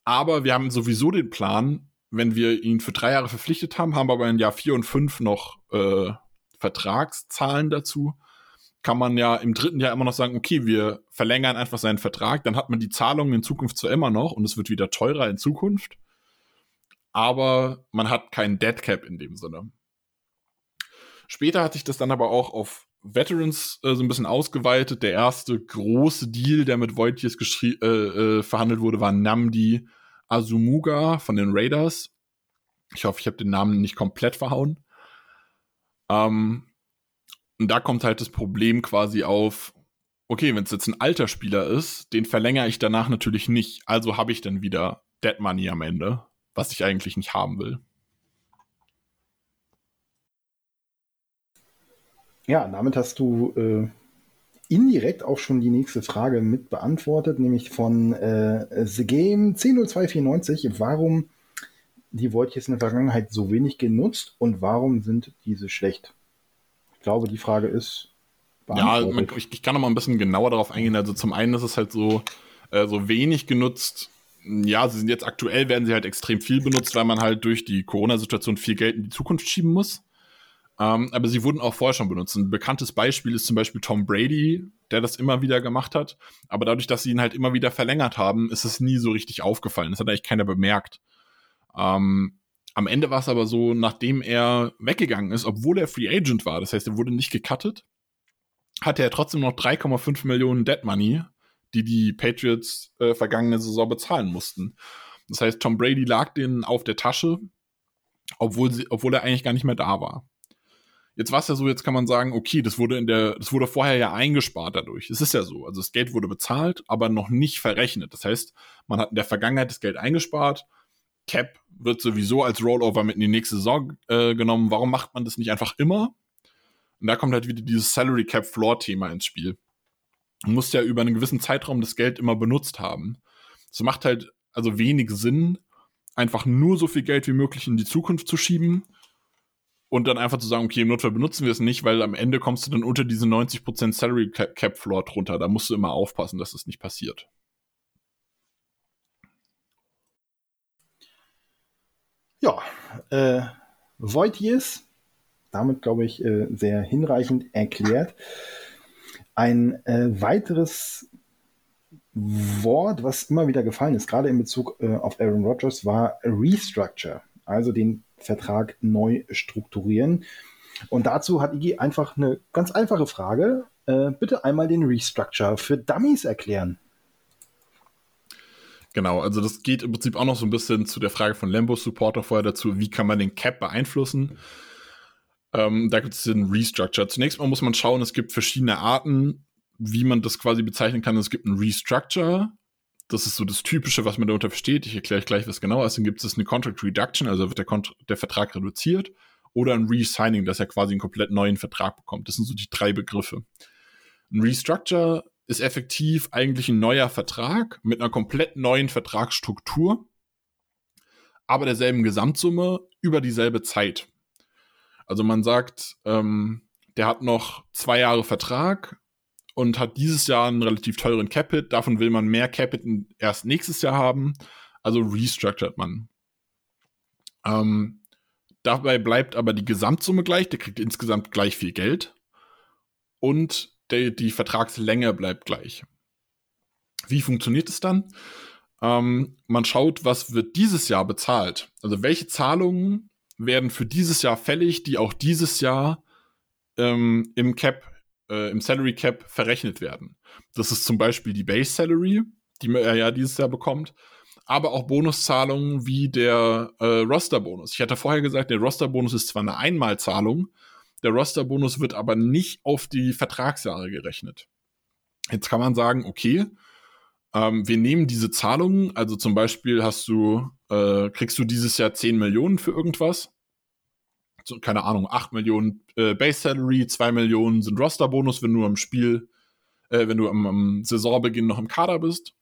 Aber wir haben sowieso den Plan, wenn wir ihn für drei Jahre verpflichtet haben, haben wir aber in Jahr vier und fünf noch äh, Vertragszahlen dazu, kann man ja im dritten Jahr immer noch sagen, okay, wir verlängern einfach seinen Vertrag, dann hat man die Zahlungen in Zukunft zwar immer noch und es wird wieder teurer in Zukunft, aber man hat keinen Dead Cap in dem Sinne. Später hatte ich das dann aber auch auf Veterans äh, so ein bisschen ausgeweitet. Der erste große Deal, der mit Voidjes geschrie- äh, äh, verhandelt wurde, war Nnamdi Asomugha von den Raiders. Ich hoffe, ich habe den Namen nicht komplett verhauen. Ähm, und da kommt halt das Problem quasi auf, okay, wenn es jetzt ein alter Spieler ist, den verlängere ich danach natürlich nicht. Also habe ich dann wieder Dead Money am Ende, was ich eigentlich nicht haben will. Ja, damit hast du äh, indirekt auch schon die nächste Frage mit beantwortet, nämlich von äh, The Game zehn null zwei vier neun. Warum die Voidjes in der Vergangenheit so wenig genutzt und warum sind diese schlecht? Ich glaube, die Frage ist beantwortet. Ja, man, ich, ich kann noch mal ein bisschen genauer darauf eingehen. Also zum einen ist es halt so, äh, so wenig genutzt. Ja, sie sind jetzt aktuell, werden sie halt extrem viel benutzt, weil man halt durch die Corona-Situation viel Geld in die Zukunft schieben muss. Um, aber sie wurden auch vorher schon benutzt. Ein bekanntes Beispiel ist zum Beispiel Tom Brady, der das immer wieder gemacht hat. Aber dadurch, dass sie ihn halt immer wieder verlängert haben, ist es nie so richtig aufgefallen. Das hat eigentlich keiner bemerkt. Um, am Ende war es aber so, nachdem er weggegangen ist, obwohl er Free Agent war, das heißt, er wurde nicht gecuttet, hatte er trotzdem noch drei Komma fünf Millionen Dead Money, die die Patriots äh, vergangene Saison bezahlen mussten. Das heißt, Tom Brady lag denen auf der Tasche, obwohl, sie, obwohl er eigentlich gar nicht mehr da war. Jetzt war es ja so, jetzt kann man sagen, okay, das wurde in der, das wurde vorher ja eingespart dadurch. Es ist ja so, also das Geld wurde bezahlt, aber noch nicht verrechnet. Das heißt, man hat in der Vergangenheit das Geld eingespart. Cap wird sowieso als Rollover mit in die nächste Saison äh, genommen. Warum macht man das nicht einfach immer? Und da kommt halt wieder dieses Salary Cap Floor Thema ins Spiel. Man muss ja über einen gewissen Zeitraum das Geld immer benutzt haben. Es macht halt also wenig Sinn, einfach nur so viel Geld wie möglich in die Zukunft zu schieben. Und dann einfach zu sagen, okay, im Notfall benutzen wir es nicht, weil am Ende kommst du dann unter diese neunzig Prozent Salary Cap Floor drunter. Da musst du immer aufpassen, dass das nicht passiert. Ja, äh, Void Years, damit glaube ich äh, sehr hinreichend erklärt. Ein äh, weiteres Wort, was immer wieder gefallen ist, gerade in Bezug äh, auf Aaron Rodgers, war Restructure. Also den Vertrag neu strukturieren. Und dazu hat Iggy einfach eine ganz einfache Frage. Äh, bitte einmal den Restructure für Dummies erklären. Genau, also das geht im Prinzip auch noch so ein bisschen zu der Frage von Lambo Supporter vorher dazu, wie kann man den Cap beeinflussen? Ähm, da gibt es den Restructure. Zunächst mal muss man schauen, es gibt verschiedene Arten, wie man das quasi bezeichnen kann. Es gibt einen Restructure. Das ist so das Typische, was man darunter versteht. Ich erkläre euch gleich, was genau ist. Dann gibt es eine Contract Reduction, also wird der, Kont- der Vertrag reduziert. Oder ein Resigning, dass er quasi einen komplett neuen Vertrag bekommt. Das sind so die drei Begriffe. Ein Restructure ist effektiv eigentlich ein neuer Vertrag mit einer komplett neuen Vertragsstruktur, aber derselben Gesamtsumme über dieselbe Zeit. Also man sagt, ähm, der hat noch zwei Jahre Vertrag und hat dieses Jahr einen relativ teuren Cap-Hit. Davon will man mehr Cap-Hit erst nächstes Jahr haben. Also restructured man. Ähm, dabei bleibt aber die Gesamtsumme gleich. Der kriegt insgesamt gleich viel Geld. Und der, die Vertragslänge bleibt gleich. Wie funktioniert es dann? Ähm, man schaut, was wird dieses Jahr bezahlt. Also welche Zahlungen werden für dieses Jahr fällig, die auch dieses Jahr ähm, im Cap im Salary Cap verrechnet werden. Das ist zum Beispiel die Base Salary, die er ja dieses Jahr bekommt, aber auch Bonuszahlungen wie der äh, Roster-Bonus. Ich hatte vorher gesagt, der Roster-Bonus ist zwar eine Einmalzahlung, der Roster-Bonus wird aber nicht auf die Vertragsjahre gerechnet. Jetzt kann man sagen, okay, Ähm, wir nehmen diese Zahlungen, also zum Beispiel hast du, äh, kriegst du dieses Jahr zehn Millionen für irgendwas. So, keine Ahnung, acht Millionen äh, Base-Salary, zwei Millionen sind Roster-Bonus, wenn du am Spiel, äh, wenn du am, am Saisonbeginn noch im Kader bist.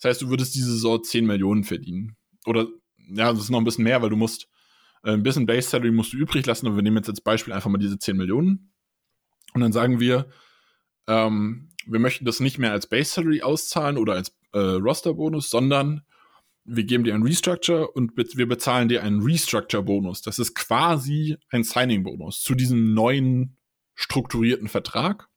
Das heißt, du würdest diese Saison zehn Millionen verdienen. Oder, ja, das ist noch ein bisschen mehr, weil du musst, äh, ein bisschen Base-Salary musst du übrig lassen, und wir nehmen jetzt als Beispiel einfach mal diese zehn Millionen. Und dann sagen wir, ähm, wir möchten das nicht mehr als Base-Salary auszahlen oder als äh, Roster-Bonus, sondern wir geben dir einen Restructure und be- wir bezahlen dir einen Restructure-Bonus. Das ist quasi ein Signing-Bonus zu diesem neuen strukturierten Vertrag.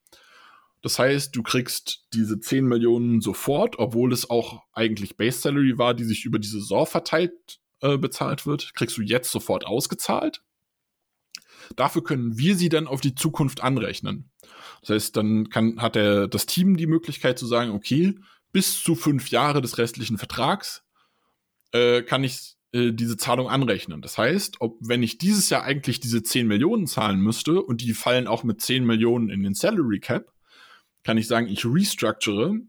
Das heißt, du kriegst diese zehn Millionen sofort, obwohl es auch eigentlich Base-Salary war, die sich über die Saison verteilt äh, bezahlt wird, kriegst du jetzt sofort ausgezahlt. Dafür können wir sie dann auf die Zukunft anrechnen. Das heißt, dann kann, hat der, das Team die Möglichkeit zu sagen, okay, bis zu fünf Jahre des restlichen Vertrags äh, kann ich äh, diese Zahlung anrechnen. Das heißt, ob, wenn ich dieses Jahr eigentlich diese zehn Millionen zahlen müsste, und die fallen auch mit zehn Millionen in den Salary Cap, kann ich sagen, ich restructure.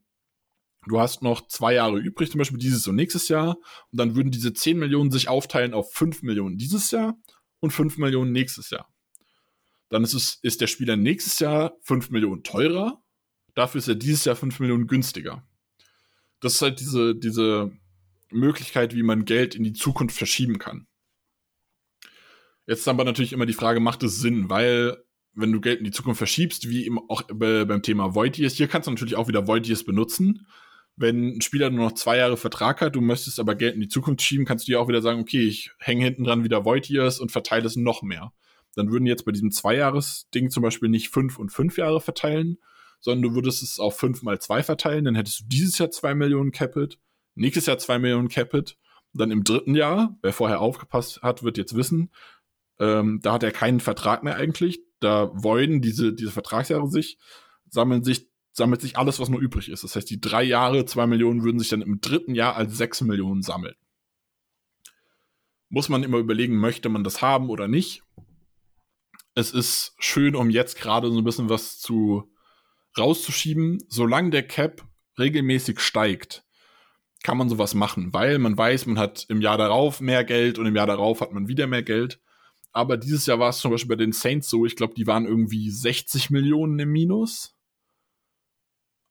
Du hast noch zwei Jahre übrig, zum Beispiel dieses und nächstes Jahr. Und dann würden diese zehn Millionen sich aufteilen auf fünf Millionen dieses Jahr und fünf Millionen nächstes Jahr. Dann ist, es, ist der Spieler nächstes Jahr fünf Millionen teurer, dafür ist er dieses Jahr fünf Millionen günstiger. Das ist halt diese, diese Möglichkeit, wie man Geld in die Zukunft verschieben kann. Jetzt ist aber natürlich immer die Frage, macht es Sinn? Weil, wenn du Geld in die Zukunft verschiebst, wie eben auch be- beim Thema Void Years, hier kannst du natürlich auch wieder Void Years benutzen. Wenn ein Spieler nur noch zwei Jahre Vertrag hat, du möchtest aber Geld in die Zukunft schieben, kannst du dir auch wieder sagen, okay, ich hänge hinten dran wieder Void Years und verteile es noch mehr. Dann würden jetzt bei diesem Zwei-Jahres-Ding zum Beispiel nicht fünf und fünf Jahre verteilen, sondern du würdest es auf fünf mal zwei verteilen, dann hättest du dieses Jahr zwei Millionen Capit, nächstes Jahr zwei Millionen Capit, dann im dritten Jahr, wer vorher aufgepasst hat, wird jetzt wissen, ähm, da hat er keinen Vertrag mehr eigentlich, da voiden diese, diese Vertragsjahre sich, sammeln sich sammelt sich alles, was nur übrig ist. Das heißt, die drei Jahre, zwei Millionen würden sich dann im dritten Jahr als sechs Millionen sammeln. Muss man immer überlegen, möchte man das haben oder nicht. Es ist schön, um jetzt gerade so ein bisschen was zu rauszuschieben. Solange der Cap regelmäßig steigt, kann man sowas machen, weil man weiß, man hat im Jahr darauf mehr Geld und im Jahr darauf hat man wieder mehr Geld. Aber dieses Jahr war es zum Beispiel bei den Saints so, ich glaube, die waren irgendwie sechzig Millionen im Minus.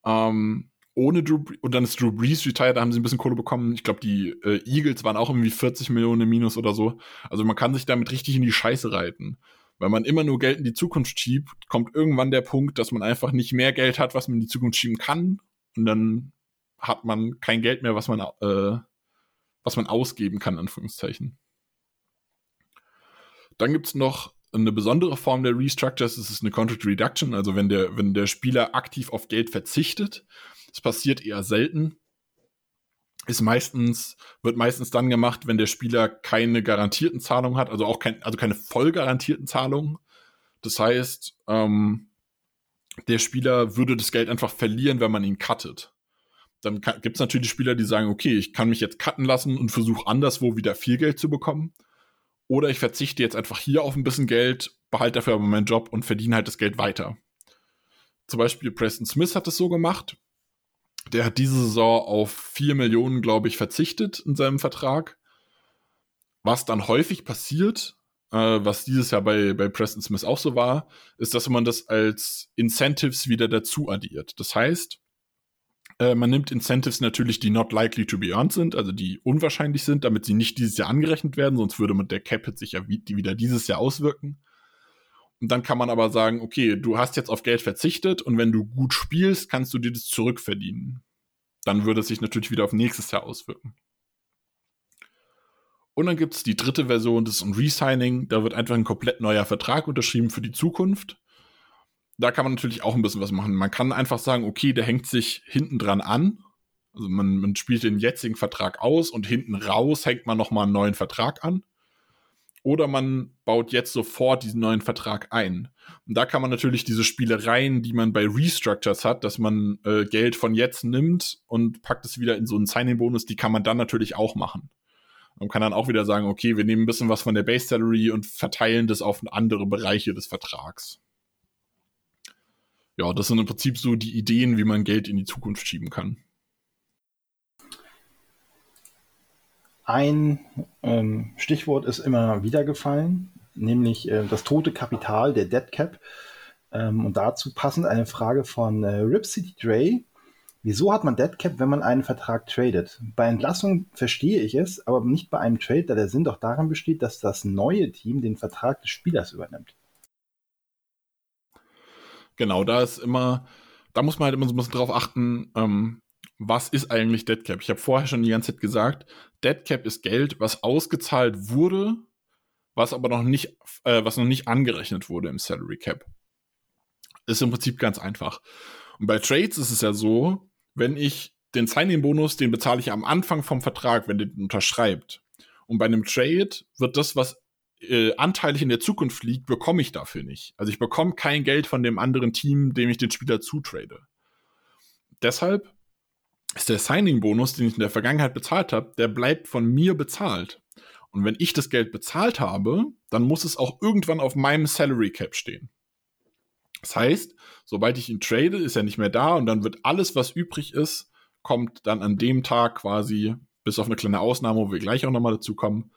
Ähm, ohne Drew Brees, und dann ist Drew Brees retired, da haben sie ein bisschen Kohle bekommen. Ich glaube, die äh, Eagles waren auch irgendwie vierzig Millionen im Minus oder so. Also man kann sich damit richtig in die Scheiße reiten. Weil man immer nur Geld in die Zukunft schiebt, kommt irgendwann der Punkt, dass man einfach nicht mehr Geld hat, was man in die Zukunft schieben kann. Und dann hat man kein Geld mehr, was man, äh, was man ausgeben kann, in Anführungszeichen. Dann gibt's noch eine besondere Form der Restructures, ist es eine Contract Reduction, also wenn der, wenn der Spieler aktiv auf Geld verzichtet. Das passiert eher selten. Ist meistens, wird meistens dann gemacht, wenn der Spieler keine garantierten Zahlungen hat, also auch kein, also keine voll garantierten Zahlungen. Das heißt, ähm, der Spieler würde das Geld einfach verlieren, wenn man ihn cuttet. Dann kann, gibt's natürlich Spieler, die sagen, okay, ich kann mich jetzt cutten lassen und versuche anderswo wieder viel Geld zu bekommen. Oder ich verzichte jetzt einfach hier auf ein bisschen Geld, behalte dafür aber meinen Job und verdiene halt das Geld weiter. Zum Beispiel Preston Smith hat es so gemacht. Der hat diese Saison auf vier Millionen, glaube ich, verzichtet in seinem Vertrag. Was dann häufig passiert, äh, was dieses Jahr bei, bei Preston Smith auch so war, ist, dass man das als Incentives wieder dazu addiert. Das heißt, äh, man nimmt Incentives natürlich, die not likely to be earned sind, also die unwahrscheinlich sind, damit sie nicht dieses Jahr angerechnet werden, sonst würde man der Cap sich ja wie, wieder dieses Jahr auswirken. Und dann kann man aber sagen, okay, du hast jetzt auf Geld verzichtet und wenn du gut spielst, kannst du dir das zurückverdienen. Dann würde es sich natürlich wieder auf nächstes Jahr auswirken. Und dann gibt es die dritte Version, das ist ein Resigning. Da wird einfach ein komplett neuer Vertrag unterschrieben für die Zukunft. Da kann man natürlich auch ein bisschen was machen. Man kann einfach sagen, okay, der hängt sich hinten dran an. Also man, man spielt den jetzigen Vertrag aus und hinten raus hängt man nochmal einen neuen Vertrag an. Oder man baut jetzt sofort diesen neuen Vertrag ein. Und da kann man natürlich diese Spielereien, die man bei Restructures hat, dass man äh, Geld von jetzt nimmt und packt es wieder in so einen Signing-Bonus, die kann man dann natürlich auch machen. Man kann dann auch wieder sagen, okay, wir nehmen ein bisschen was von der Base-Salary und verteilen das auf andere Bereiche des Vertrags. Ja, das sind im Prinzip so die Ideen, wie man Geld in die Zukunft schieben kann. Ein ähm, Stichwort ist immer wieder gefallen, nämlich äh, das tote Kapital, der Dead Cap. Ähm, und dazu passend eine Frage von äh, Rip City Dre. Wieso hat man Dead Cap, wenn man einen Vertrag tradet? Bei Entlassung verstehe ich es, aber nicht bei einem Trade, da der Sinn doch darin besteht, dass das neue Team den Vertrag des Spielers übernimmt. Genau, da ist immer, da muss man halt immer so ein bisschen drauf achten, ähm, was ist eigentlich Dead Cap? Ich habe vorher schon die ganze Zeit gesagt, Dead Cap ist Geld, was ausgezahlt wurde, was aber noch nicht, äh, was noch nicht angerechnet wurde im Salary Cap. Ist im Prinzip ganz einfach. Und bei Trades ist es ja so, wenn ich den Signing-Bonus, den bezahle ich am Anfang vom Vertrag, wenn der unterschreibt. Und bei einem Trade wird das, was äh, anteilig in der Zukunft liegt, bekomme ich dafür nicht. Also ich bekomme kein Geld von dem anderen Team, dem ich den Spieler zutrade. Deshalb ist der Signing-Bonus, den ich in der Vergangenheit bezahlt habe, der bleibt von mir bezahlt. Und wenn ich das Geld bezahlt habe, dann muss es auch irgendwann auf meinem Salary-Cap stehen. Das heißt, sobald ich ihn trade, ist er nicht mehr da und dann wird alles, was übrig ist, kommt dann an dem Tag quasi, bis auf eine kleine Ausnahme, wo wir gleich auch nochmal dazu kommen,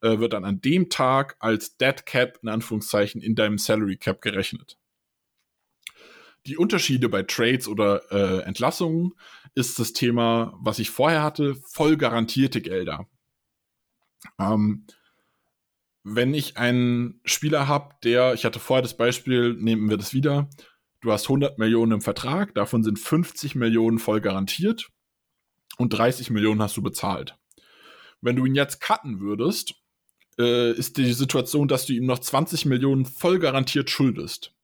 äh, wird dann an dem Tag als Dead Cap in Anführungszeichen in deinem Salary Cap gerechnet. Die Unterschiede bei Trades oder äh, Entlassungen ist das Thema, was ich vorher hatte, voll garantierte Gelder. Ähm, Wenn ich einen Spieler habe, der, ich hatte vorher das Beispiel, nehmen wir das wieder, du hast hundert Millionen im Vertrag, davon sind fünfzig Millionen voll garantiert und dreißig Millionen hast du bezahlt. Wenn du ihn jetzt cutten würdest, äh, ist die Situation, dass du ihm noch zwanzig Millionen voll garantiert schuldest.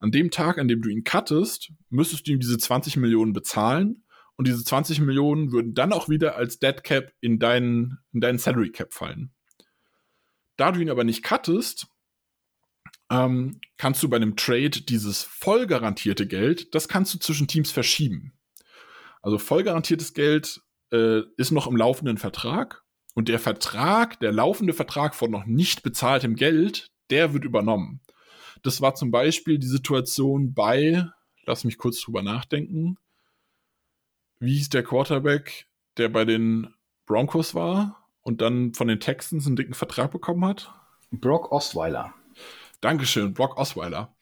An dem Tag, an dem du ihn cuttest, müsstest du ihm diese zwanzig Millionen bezahlen und diese zwanzig Millionen würden dann auch wieder als Dead Cap in deinen, in deinen Salary Cap fallen. Da du ihn aber nicht cuttest, ähm, kannst du bei einem Trade dieses voll garantierte Geld, das kannst du zwischen Teams verschieben. Also voll garantiertes Geld äh, ist noch im laufenden Vertrag und der Vertrag, der laufende Vertrag von noch nicht bezahltem Geld, der wird übernommen. Das war zum Beispiel die Situation bei, lass mich kurz drüber nachdenken, wie hieß der Quarterback, der bei den Broncos war? Und dann von den Texans einen dicken Vertrag bekommen hat? Brock Osweiler. Dankeschön, Brock Osweiler.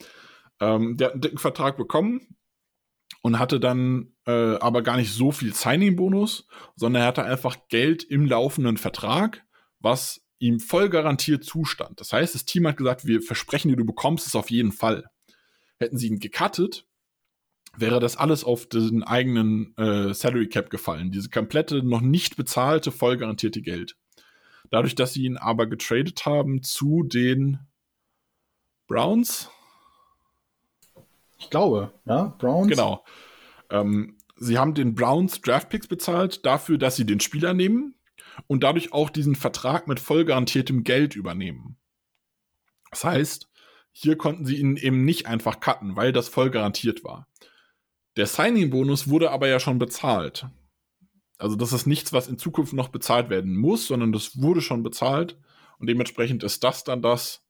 Ähm, der hat einen dicken Vertrag bekommen und hatte dann äh, aber gar nicht so viel Signing-Bonus, sondern er hatte einfach Geld im laufenden Vertrag, was ihm voll garantiert zustand. Das heißt, das Team hat gesagt, wir versprechen dir, du bekommst es auf jeden Fall. Hätten sie ihn gecuttet, wäre das alles auf den eigenen äh, Salary Cap gefallen. Diese komplette, noch nicht bezahlte, voll garantierte Geld. Dadurch, dass sie ihn aber getradet haben zu den Browns? Ich glaube, ja, Browns. Genau. Ähm, sie haben den Browns Draftpicks bezahlt, dafür, dass sie den Spieler nehmen und dadurch auch diesen Vertrag mit voll garantiertem Geld übernehmen. Das heißt, hier konnten sie ihn eben nicht einfach cutten, weil das voll garantiert war. Der Signing-Bonus wurde aber ja schon bezahlt. Also das ist nichts, was in Zukunft noch bezahlt werden muss, sondern das wurde schon bezahlt. Und dementsprechend ist das dann das,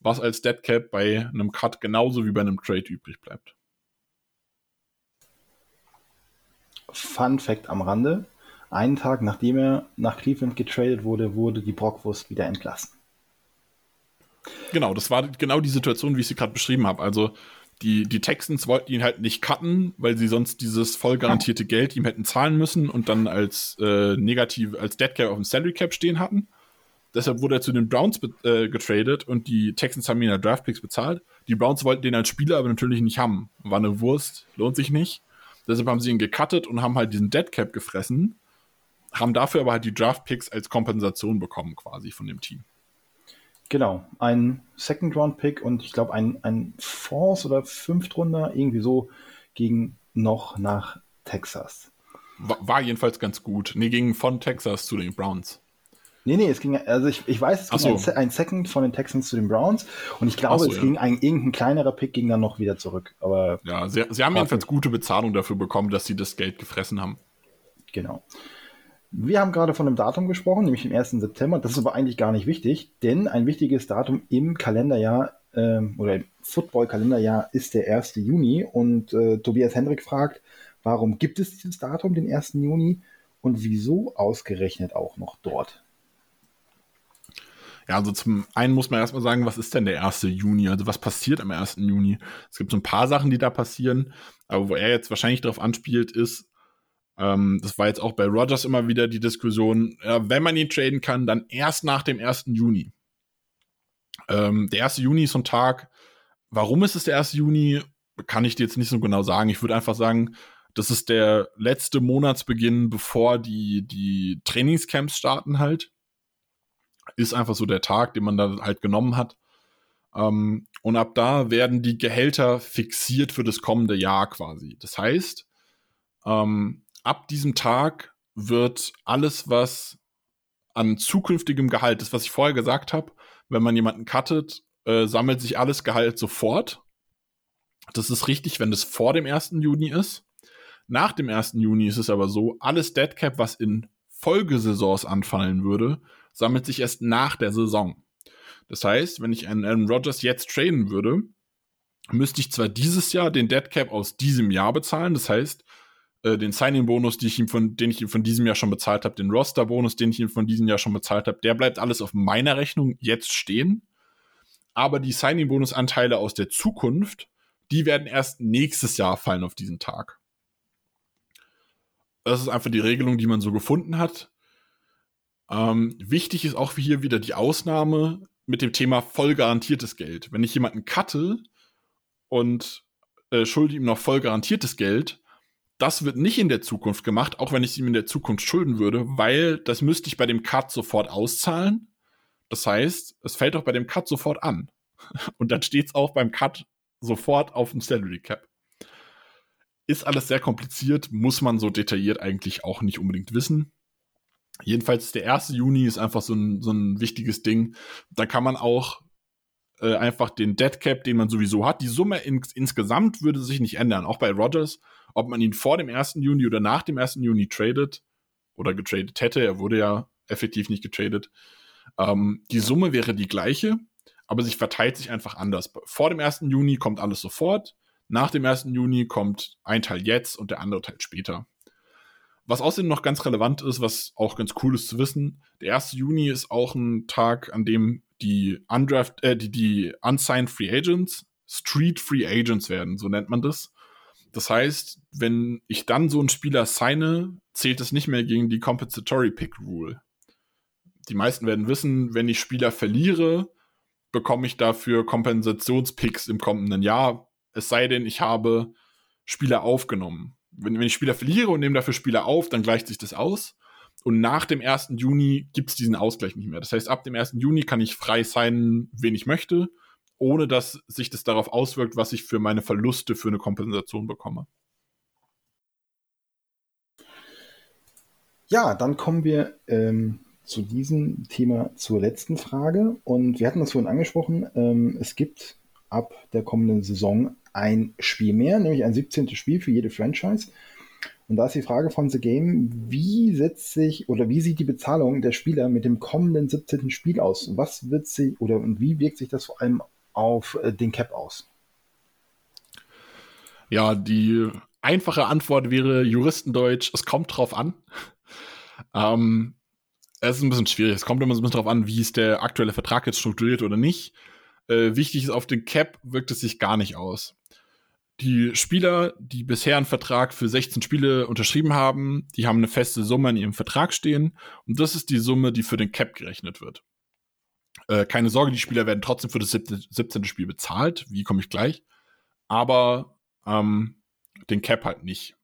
was als Dead Cap bei einem Cut genauso wie bei einem Trade übrig bleibt. Fun Fact am Rande. Einen Tag, nachdem er nach Cleveland getradet wurde, wurde die Brockwurst wieder entlassen. Genau, das war genau die Situation, wie ich sie gerade beschrieben habe. Also Die, die Texans wollten ihn halt nicht cutten, weil sie sonst dieses voll garantierte Geld ihm hätten zahlen müssen und dann als äh, negativ, als Dead Cap auf dem Salary Cap stehen hatten. Deshalb wurde er zu den Browns be- äh, getradet und die Texans haben ihn in Draft Picks bezahlt. Die Browns wollten den als Spieler aber natürlich nicht haben. War eine Wurst, lohnt sich nicht. Deshalb haben sie ihn gecuttet und haben halt diesen Dead Cap gefressen, haben dafür aber halt die Draft Picks als Kompensation bekommen quasi von dem Team. Genau, ein Second-Round-Pick und ich glaube ein, ein Fourth- oder Fünftrunder, irgendwie so, ging noch nach Texas. War, war jedenfalls ganz gut. Nee, ging von Texas zu den Browns. Nee, nee, es ging, also ich, ich weiß, es Ach ging so. ein, ein Second von den Texans zu den Browns und ich glaube, so, es ja. ging ein, irgendein kleinerer Pick ging dann noch wieder zurück. Aber ja, sie, sie haben jedenfalls nicht. Gute Bezahlung dafür bekommen, dass sie das Geld gefressen haben. Genau. Wir haben gerade von einem Datum gesprochen, nämlich dem ersten September. Das ist aber eigentlich gar nicht wichtig, denn ein wichtiges Datum im Kalenderjahr ähm, oder im Football-Kalenderjahr ist der erste Juni. Und äh, Tobias Hendrik fragt, warum gibt es dieses Datum, den ersten Juni? Und wieso ausgerechnet auch noch dort? Ja, also zum einen muss man erstmal sagen, was ist denn der erste Juni? Also was passiert am ersten Juni? Es gibt so ein paar Sachen, die da passieren, aber wo er jetzt wahrscheinlich darauf anspielt, ist, ähm, das war jetzt auch bei Rodgers immer wieder die Diskussion, ja, wenn man ihn traden kann, dann erst nach dem ersten Juni. Ähm, der erste Juni ist so ein Tag, warum ist es der erste Juni, kann ich dir jetzt nicht so genau sagen. Ich würde einfach sagen, das ist der letzte Monatsbeginn, bevor die, die Trainingscamps starten halt. Ist einfach so der Tag, den man da halt genommen hat. Ähm, und ab da werden die Gehälter fixiert für das kommende Jahr quasi. Das heißt, ähm, ab diesem Tag wird alles, was an zukünftigem Gehalt ist, was ich vorher gesagt habe, wenn man jemanden cuttet, äh, sammelt sich alles Gehalt sofort. Das ist richtig, wenn das vor dem ersten Juni ist. Nach dem ersten Juni ist es aber so, alles Deadcap, was in Folgesaisons anfallen würde, sammelt sich erst nach der Saison. Das heißt, wenn ich einen Aaron Rodgers jetzt traden würde, müsste ich zwar dieses Jahr den Deadcap aus diesem Jahr bezahlen, das heißt, äh, den Signing-Bonus, den ich ihm von, den ich ihm von diesem Jahr schon bezahlt habe, den Roster-Bonus, den ich ihm von diesem Jahr schon bezahlt habe, der bleibt alles auf meiner Rechnung jetzt stehen, aber die Signing-Bonus-Anteile aus der Zukunft, die werden erst nächstes Jahr fallen auf diesen Tag. Das ist einfach die Regelung, die man so gefunden hat. Ähm, wichtig ist auch hier wieder die Ausnahme mit dem Thema voll garantiertes Geld. Wenn ich jemanden cutte und äh, schulde ihm noch voll garantiertes Geld, das wird nicht in der Zukunft gemacht, auch wenn ich es ihm in der Zukunft schulden würde, weil das müsste ich bei dem Cut sofort auszahlen. Das heißt, es fällt auch bei dem Cut sofort an. Und dann steht es auch beim Cut sofort auf dem Salary Cap. Ist alles sehr kompliziert, muss man so detailliert eigentlich auch nicht unbedingt wissen. Jedenfalls der erste Juni ist einfach so ein, so ein wichtiges Ding. Da kann man auch äh, einfach den Deadcap, den man sowieso hat, die Summe in, insgesamt würde sich nicht ändern. Auch bei Rodgers, ob man ihn vor dem ersten Juni oder nach dem ersten Juni tradet oder getradet hätte, er wurde ja effektiv nicht getradet, ähm, die Summe wäre die gleiche, aber sie verteilt sich einfach anders. Vor dem ersten Juni kommt alles sofort, nach dem ersten Juni kommt ein Teil jetzt und der andere Teil später. Was außerdem noch ganz relevant ist, was auch ganz cool ist zu wissen, der erste Juni ist auch ein Tag, an dem die, Undraft, äh, die, die Unsigned Free Agents Street Free Agents werden, so nennt man das. Das heißt, wenn ich dann so einen Spieler signe, zählt es nicht mehr gegen die Compensatory Pick Rule. Die meisten werden wissen, wenn ich Spieler verliere, bekomme ich dafür Kompensationspicks im kommenden Jahr, es sei denn, ich habe Spieler aufgenommen. Wenn, wenn ich Spieler verliere und nehme dafür Spieler auf, dann gleicht sich das aus. Und nach dem ersten Juni gibt es diesen Ausgleich nicht mehr. Das heißt, ab dem ersten Juni kann ich frei signen, wen ich möchte, ohne dass sich das darauf auswirkt, was ich für meine Verluste für eine Kompensation bekomme. Ja, dann kommen wir ähm, zu diesem Thema zur letzten Frage. Und wir hatten das vorhin angesprochen. Ähm, es gibt ab der kommenden Saison ein Spiel mehr, nämlich ein siebzehntes Spiel für jede Franchise. Und da ist die Frage von The Game, wie setzt sich oder wie sieht die Bezahlung der Spieler mit dem kommenden siebzehnten Spiel aus? Was wird sie oder und wie wirkt sich das vor allem auf den Cap aus? Ja, die einfache Antwort wäre Juristendeutsch, es kommt drauf an. ähm, es ist ein bisschen schwierig, es kommt immer so ein bisschen drauf an, wie ist der aktuelle Vertrag jetzt strukturiert oder nicht. Äh, wichtig ist, auf den Cap wirkt es sich gar nicht aus. Die Spieler, die bisher einen Vertrag für sechzehn Spiele unterschrieben haben, die haben eine feste Summe in ihrem Vertrag stehen und das ist die Summe, die für den Cap gerechnet wird. Äh, keine Sorge, die Spieler werden trotzdem für das siebzehnte Spiel bezahlt, wie komme ich gleich, aber ähm, den Cap halt nicht.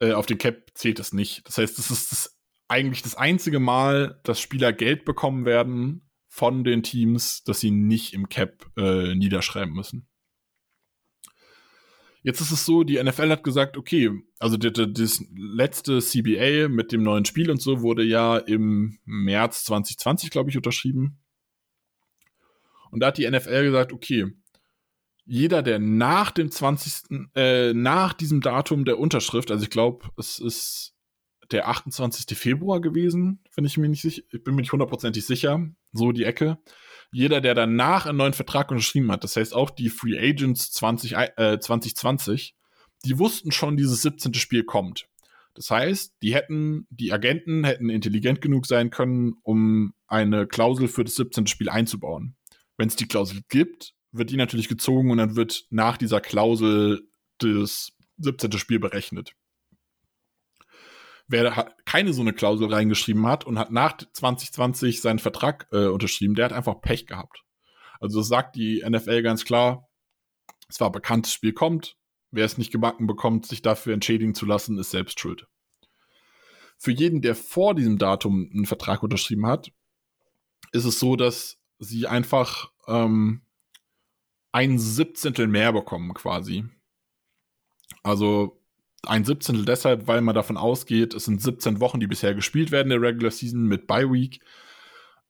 Äh, auf den Cap zählt es nicht. Das heißt, das ist das, eigentlich das einzige Mal, dass Spieler Geld bekommen werden von den Teams, dass sie nicht im Cap äh, niederschreiben müssen. Jetzt ist es so, die N F L hat gesagt, okay, also das letzte C B A mit dem neuen Spiel und so wurde ja im März zwanzig zwanzig, glaube ich, unterschrieben. Und da hat die N F L gesagt, okay, jeder, der nach dem zwanzigsten., äh, nach diesem Datum der Unterschrift, also ich glaube, es ist der achtundzwanzigsten Februar gewesen, wenn ich mir nicht sicher, ich bin mir nicht hundertprozentig sicher, so die Ecke. Jeder, der danach einen neuen Vertrag unterschrieben hat, das heißt auch die Free Agents zwanzig, äh, zwanzig zwanzig, die wussten schon, dieses siebzehnte Spiel kommt. Das heißt, die hätten, die Agenten hätten intelligent genug sein können, um eine Klausel für das siebzehnte Spiel einzubauen. Wenn es die Klausel gibt, wird die natürlich gezogen und dann wird nach dieser Klausel das siebzehnte Spiel berechnet. Wer keine so eine Klausel reingeschrieben hat und hat nach zwanzig zwanzig seinen Vertrag äh, unterschrieben, der hat einfach Pech gehabt. Also das sagt die N F L ganz klar, es war bekannt, das Spiel kommt. Wer es nicht gebacken bekommt, sich dafür entschädigen zu lassen, ist selbst schuld. Für jeden, der vor diesem Datum einen Vertrag unterschrieben hat, ist es so, dass sie einfach ähm, ein Siebzehntel mehr bekommen quasi. Also ein Siebzehntel deshalb, weil man davon ausgeht, es sind siebzehn Wochen, die bisher gespielt werden in der Regular Season mit Bye-Week.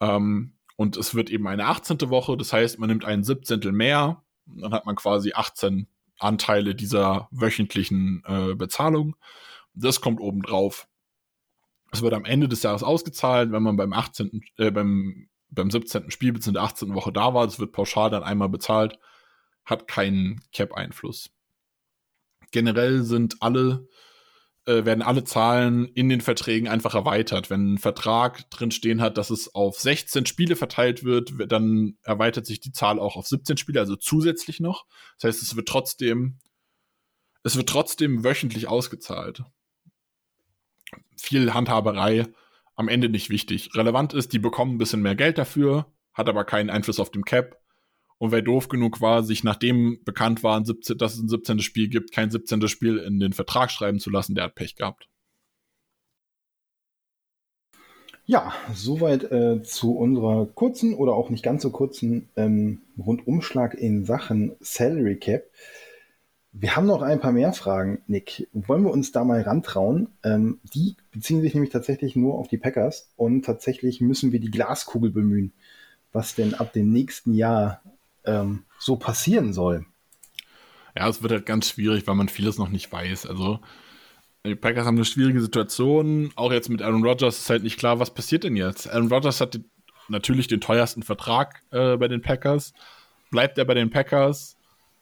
Ähm, und es wird eben eine achtzehnte Woche, das heißt, man nimmt ein Siebzehntel mehr, dann hat man quasi achtzehn Anteile dieser wöchentlichen äh, Bezahlung. Das kommt obendrauf. Es wird am Ende des Jahres ausgezahlt, wenn man beim achtzehnten, äh, beim, beim siebzehnten Spiel bzw. der achtzehnten Woche da war. Das wird pauschal dann einmal bezahlt, hat keinen Cap-Einfluss. Generell sind alle, äh, werden alle Zahlen in den Verträgen einfach erweitert. Wenn ein Vertrag drin stehen hat, dass es auf sechzehn Spiele verteilt wird, dann erweitert sich die Zahl auch auf siebzehn Spiele, also zusätzlich noch. Das heißt, es wird trotzdem, es wird trotzdem wöchentlich ausgezahlt. Viel Handhaberei, am Ende nicht wichtig. Relevant ist, die bekommen ein bisschen mehr Geld dafür, hat aber keinen Einfluss auf den Cap. Und wer doof genug war, sich nachdem bekannt war, dass es ein siebzehntes Spiel gibt, kein siebzehntes Spiel in den Vertrag schreiben zu lassen, der hat Pech gehabt. Ja, soweit äh, zu unserer kurzen oder auch nicht ganz so kurzen ähm, Rundumschlag in Sachen Salary Cap. Wir haben noch ein paar mehr Fragen, Nick. Wollen wir uns da mal rantrauen? Ähm, die beziehen sich nämlich tatsächlich nur auf die Packers und tatsächlich müssen wir die Glaskugel bemühen, was denn ab dem nächsten Jahr ähm, so passieren soll. Ja, es wird halt ganz schwierig, weil man vieles noch nicht weiß. Also die Packers haben eine schwierige Situation. Auch jetzt mit Aaron Rodgers ist halt nicht klar, was passiert denn jetzt? Aaron Rodgers hat die, natürlich den teuersten Vertrag äh, bei den Packers. Bleibt er bei den Packers?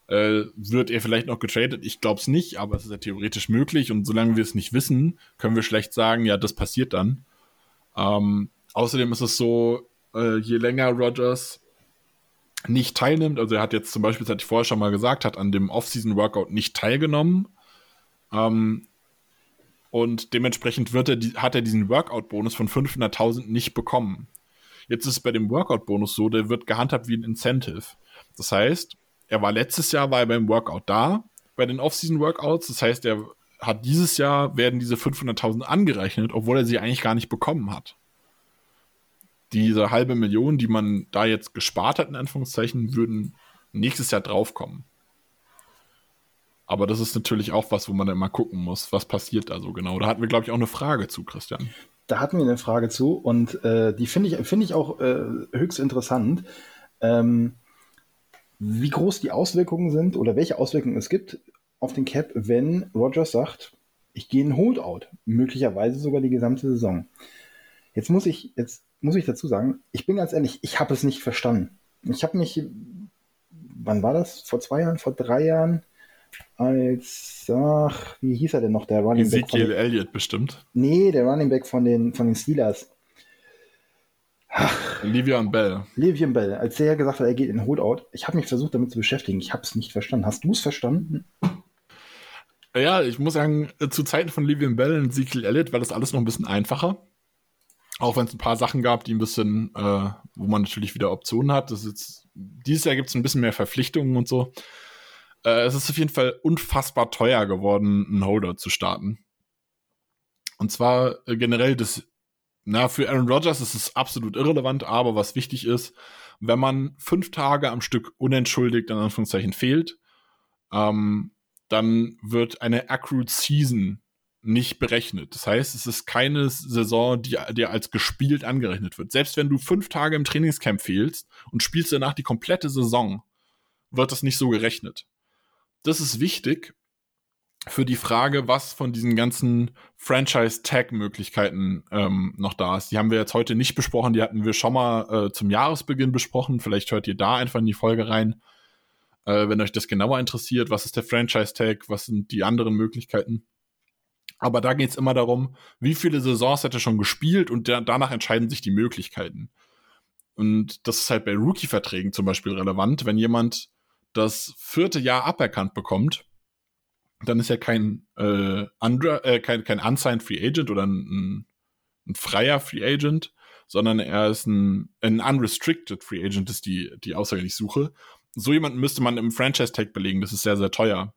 Äh, wird er vielleicht noch getradet? Ich glaube es nicht, aber es ist ja theoretisch möglich. Und solange wir es nicht wissen, können wir schlecht sagen, ja, das passiert dann. Ähm, außerdem ist es so, äh, je länger Rodgers nicht teilnimmt, also er hat jetzt zum Beispiel, das hatte ich vorher schon mal gesagt, hat an dem Off-Season-Workout nicht teilgenommen. Ähm, und dementsprechend wird er die, hat er diesen Workout-Bonus von fünfhunderttausend nicht bekommen. Jetzt ist es bei dem Workout-Bonus so, der wird gehandhabt wie ein Incentive. Das heißt, Er war letztes Jahr war er beim Workout da, bei den Off-Season-Workouts. Das heißt, er hat dieses Jahr, werden diese fünfhunderttausend angerechnet, obwohl er sie eigentlich gar nicht bekommen hat. Diese halbe Million, die man da jetzt gespart hat, in Anführungszeichen, würden nächstes Jahr draufkommen. Aber das ist natürlich auch was, wo man dann mal gucken muss, was passiert da so genau. Da hatten wir, glaube ich, auch eine Frage zu, Christian. Da hatten wir eine Frage zu und äh, die finde ich, find ich auch äh, höchst interessant. Ähm, Wie groß die Auswirkungen sind oder welche Auswirkungen es gibt auf den Cap, wenn Rodgers sagt, ich gehe in Holdout, möglicherweise sogar die gesamte Saison. Jetzt muss ich, jetzt muss ich dazu sagen, ich bin ganz ehrlich, ich habe es nicht verstanden. Ich habe mich, wann war das? Vor zwei Jahren, vor drei Jahren, als, ach, wie hieß er denn noch, der Running Back? Ezekiel Elliott bestimmt. Nee, der Running Back von den, von den Steelers. Ach, Le'veon Bell. Le'veon Bell. Als der gesagt hat, er geht in Holdout, ich habe mich versucht, damit zu beschäftigen. Ich habe es nicht verstanden. Hast du es verstanden? Ja, ich muss sagen, zu Zeiten von Le'veon Bell und Ezekiel Elliott war das alles noch ein bisschen einfacher. Auch wenn es ein paar Sachen gab, die ein bisschen, äh, wo man natürlich wieder Optionen hat. Das ist jetzt, dieses Jahr gibt es ein bisschen mehr Verpflichtungen und so. Äh, es ist auf jeden Fall unfassbar teuer geworden, einen Holdout zu starten. Und zwar äh, generell das Na, für Aaron Rodgers ist es absolut irrelevant, aber was wichtig ist, wenn man fünf Tage am Stück unentschuldigt, in Anführungszeichen, fehlt, ähm, dann wird eine Accrued Season nicht berechnet. Das heißt, es ist keine Saison, die dir als gespielt angerechnet wird. Selbst wenn du fünf Tage im Trainingscamp fehlst und spielst danach die komplette Saison, wird das nicht so gerechnet. Das ist wichtig für die Frage, was von diesen ganzen Franchise-Tag-Möglichkeiten ähm, noch da ist. Die haben wir jetzt heute nicht besprochen, die hatten wir schon mal äh, zum Jahresbeginn besprochen. Vielleicht hört ihr da einfach in die Folge rein, äh, wenn euch das genauer interessiert. Was ist der Franchise-Tag, was sind die anderen Möglichkeiten? Aber da geht es immer darum, wie viele Saisons hat er schon gespielt, und der, danach entscheiden sich die Möglichkeiten. Und das ist halt bei Rookie-Verträgen zum Beispiel relevant. Wenn jemand das vierte Jahr aberkannt bekommt, dann ist er kein, äh, under, äh, kein, kein unsigned Free Agent oder ein, ein freier Free Agent, sondern er ist ein, ein unrestricted Free Agent, ist die, die Aussage, die ich suche. So jemanden müsste man im Franchise-Tag belegen, das ist sehr, sehr teuer.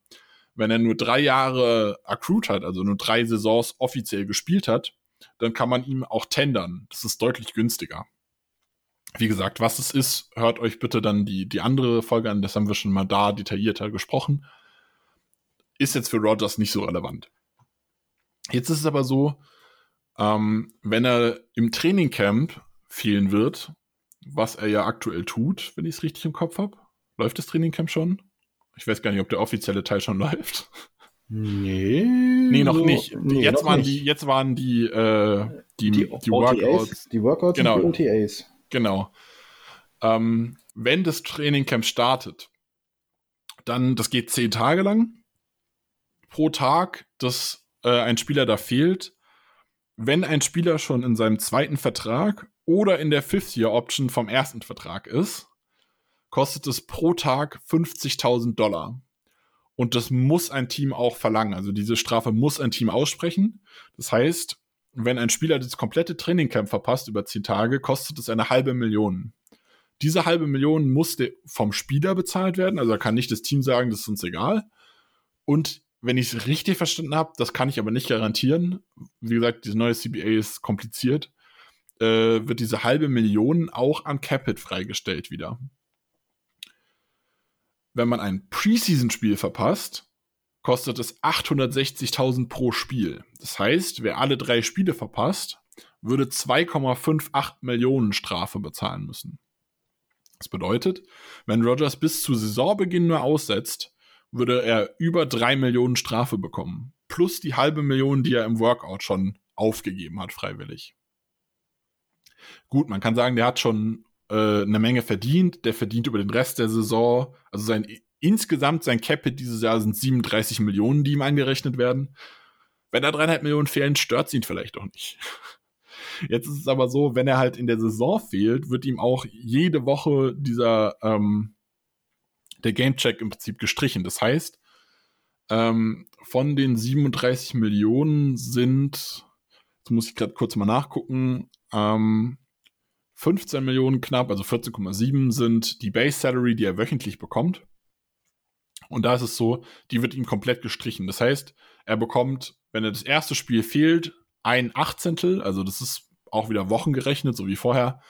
Wenn er nur drei Jahre accrued hat, also nur drei Saisons offiziell gespielt hat, dann kann man ihm auch tendern. Das ist deutlich günstiger. Wie gesagt, was es ist, hört euch bitte dann die, die andere Folge an, das haben wir schon mal da detaillierter gesprochen. Ist jetzt für Rodgers nicht so relevant. Jetzt ist es aber so, ähm, wenn er im Trainingcamp fehlen wird, was er ja aktuell tut, wenn ich es richtig im Kopf habe. Läuft das Trainingcamp schon? Ich weiß gar nicht, ob der offizielle Teil schon läuft. Nee. Nee, noch nicht. Nee, jetzt, noch waren nicht. Die, jetzt waren die, äh, die, die, die Workouts. Die Workouts genau. Und die O T As. Genau. Ähm, wenn das Trainingcamp startet, dann, das geht zehn Tage lang. Pro Tag, dass äh, ein Spieler da fehlt. Wenn ein Spieler schon in seinem zweiten Vertrag oder in der Fifth-Year-Option vom ersten Vertrag ist, kostet es pro Tag fünfzigtausend Dollar. Und das muss ein Team auch verlangen. Also diese Strafe muss ein Team aussprechen. Das heißt, wenn ein Spieler das komplette Trainingcamp verpasst über zehn Tage, kostet es eine halbe Million. Diese halbe Million muss de- vom Spieler bezahlt werden. Also da kann nicht das Team sagen, das ist uns egal. Und wenn ich es richtig verstanden habe, das kann ich aber nicht garantieren, wie gesagt, diese neue C B A ist kompliziert, äh, wird diese halbe Million auch an Cap-Hit freigestellt wieder. Wenn man ein Preseason-Spiel verpasst, kostet es achthundertsechzigtausend pro Spiel. Das heißt, wer alle drei Spiele verpasst, würde zwei Komma achtundfünfzig Millionen Strafe bezahlen müssen. Das bedeutet, wenn Rodgers bis zu Saisonbeginn nur aussetzt, würde er über drei Millionen Strafe bekommen. Plus die halbe Million, die er im Workout schon aufgegeben hat, freiwillig. Gut, man kann sagen, der hat schon äh, eine Menge verdient. Der verdient über den Rest der Saison, also sein insgesamt sein Cap-Hit dieses Jahr sind siebenunddreißig Millionen, die ihm eingerechnet werden. Wenn da dreieinhalb Millionen fehlen, stört es ihn vielleicht auch nicht. Jetzt ist es aber so, wenn er halt in der Saison fehlt, wird ihm auch jede Woche dieser ähm, der Gamecheck im Prinzip gestrichen. Das heißt, ähm, von den siebenunddreißig Millionen sind, jetzt muss ich gerade kurz mal nachgucken, ähm, fünfzehn Millionen knapp, also vierzehn Komma sieben sind die Base Salary, die er wöchentlich bekommt. Und da ist es so, die wird ihm komplett gestrichen. Das heißt, er bekommt, wenn er das erste Spiel fehlt, ein Achtzehntel, also das ist auch wieder wochengerechnet, so wie vorher,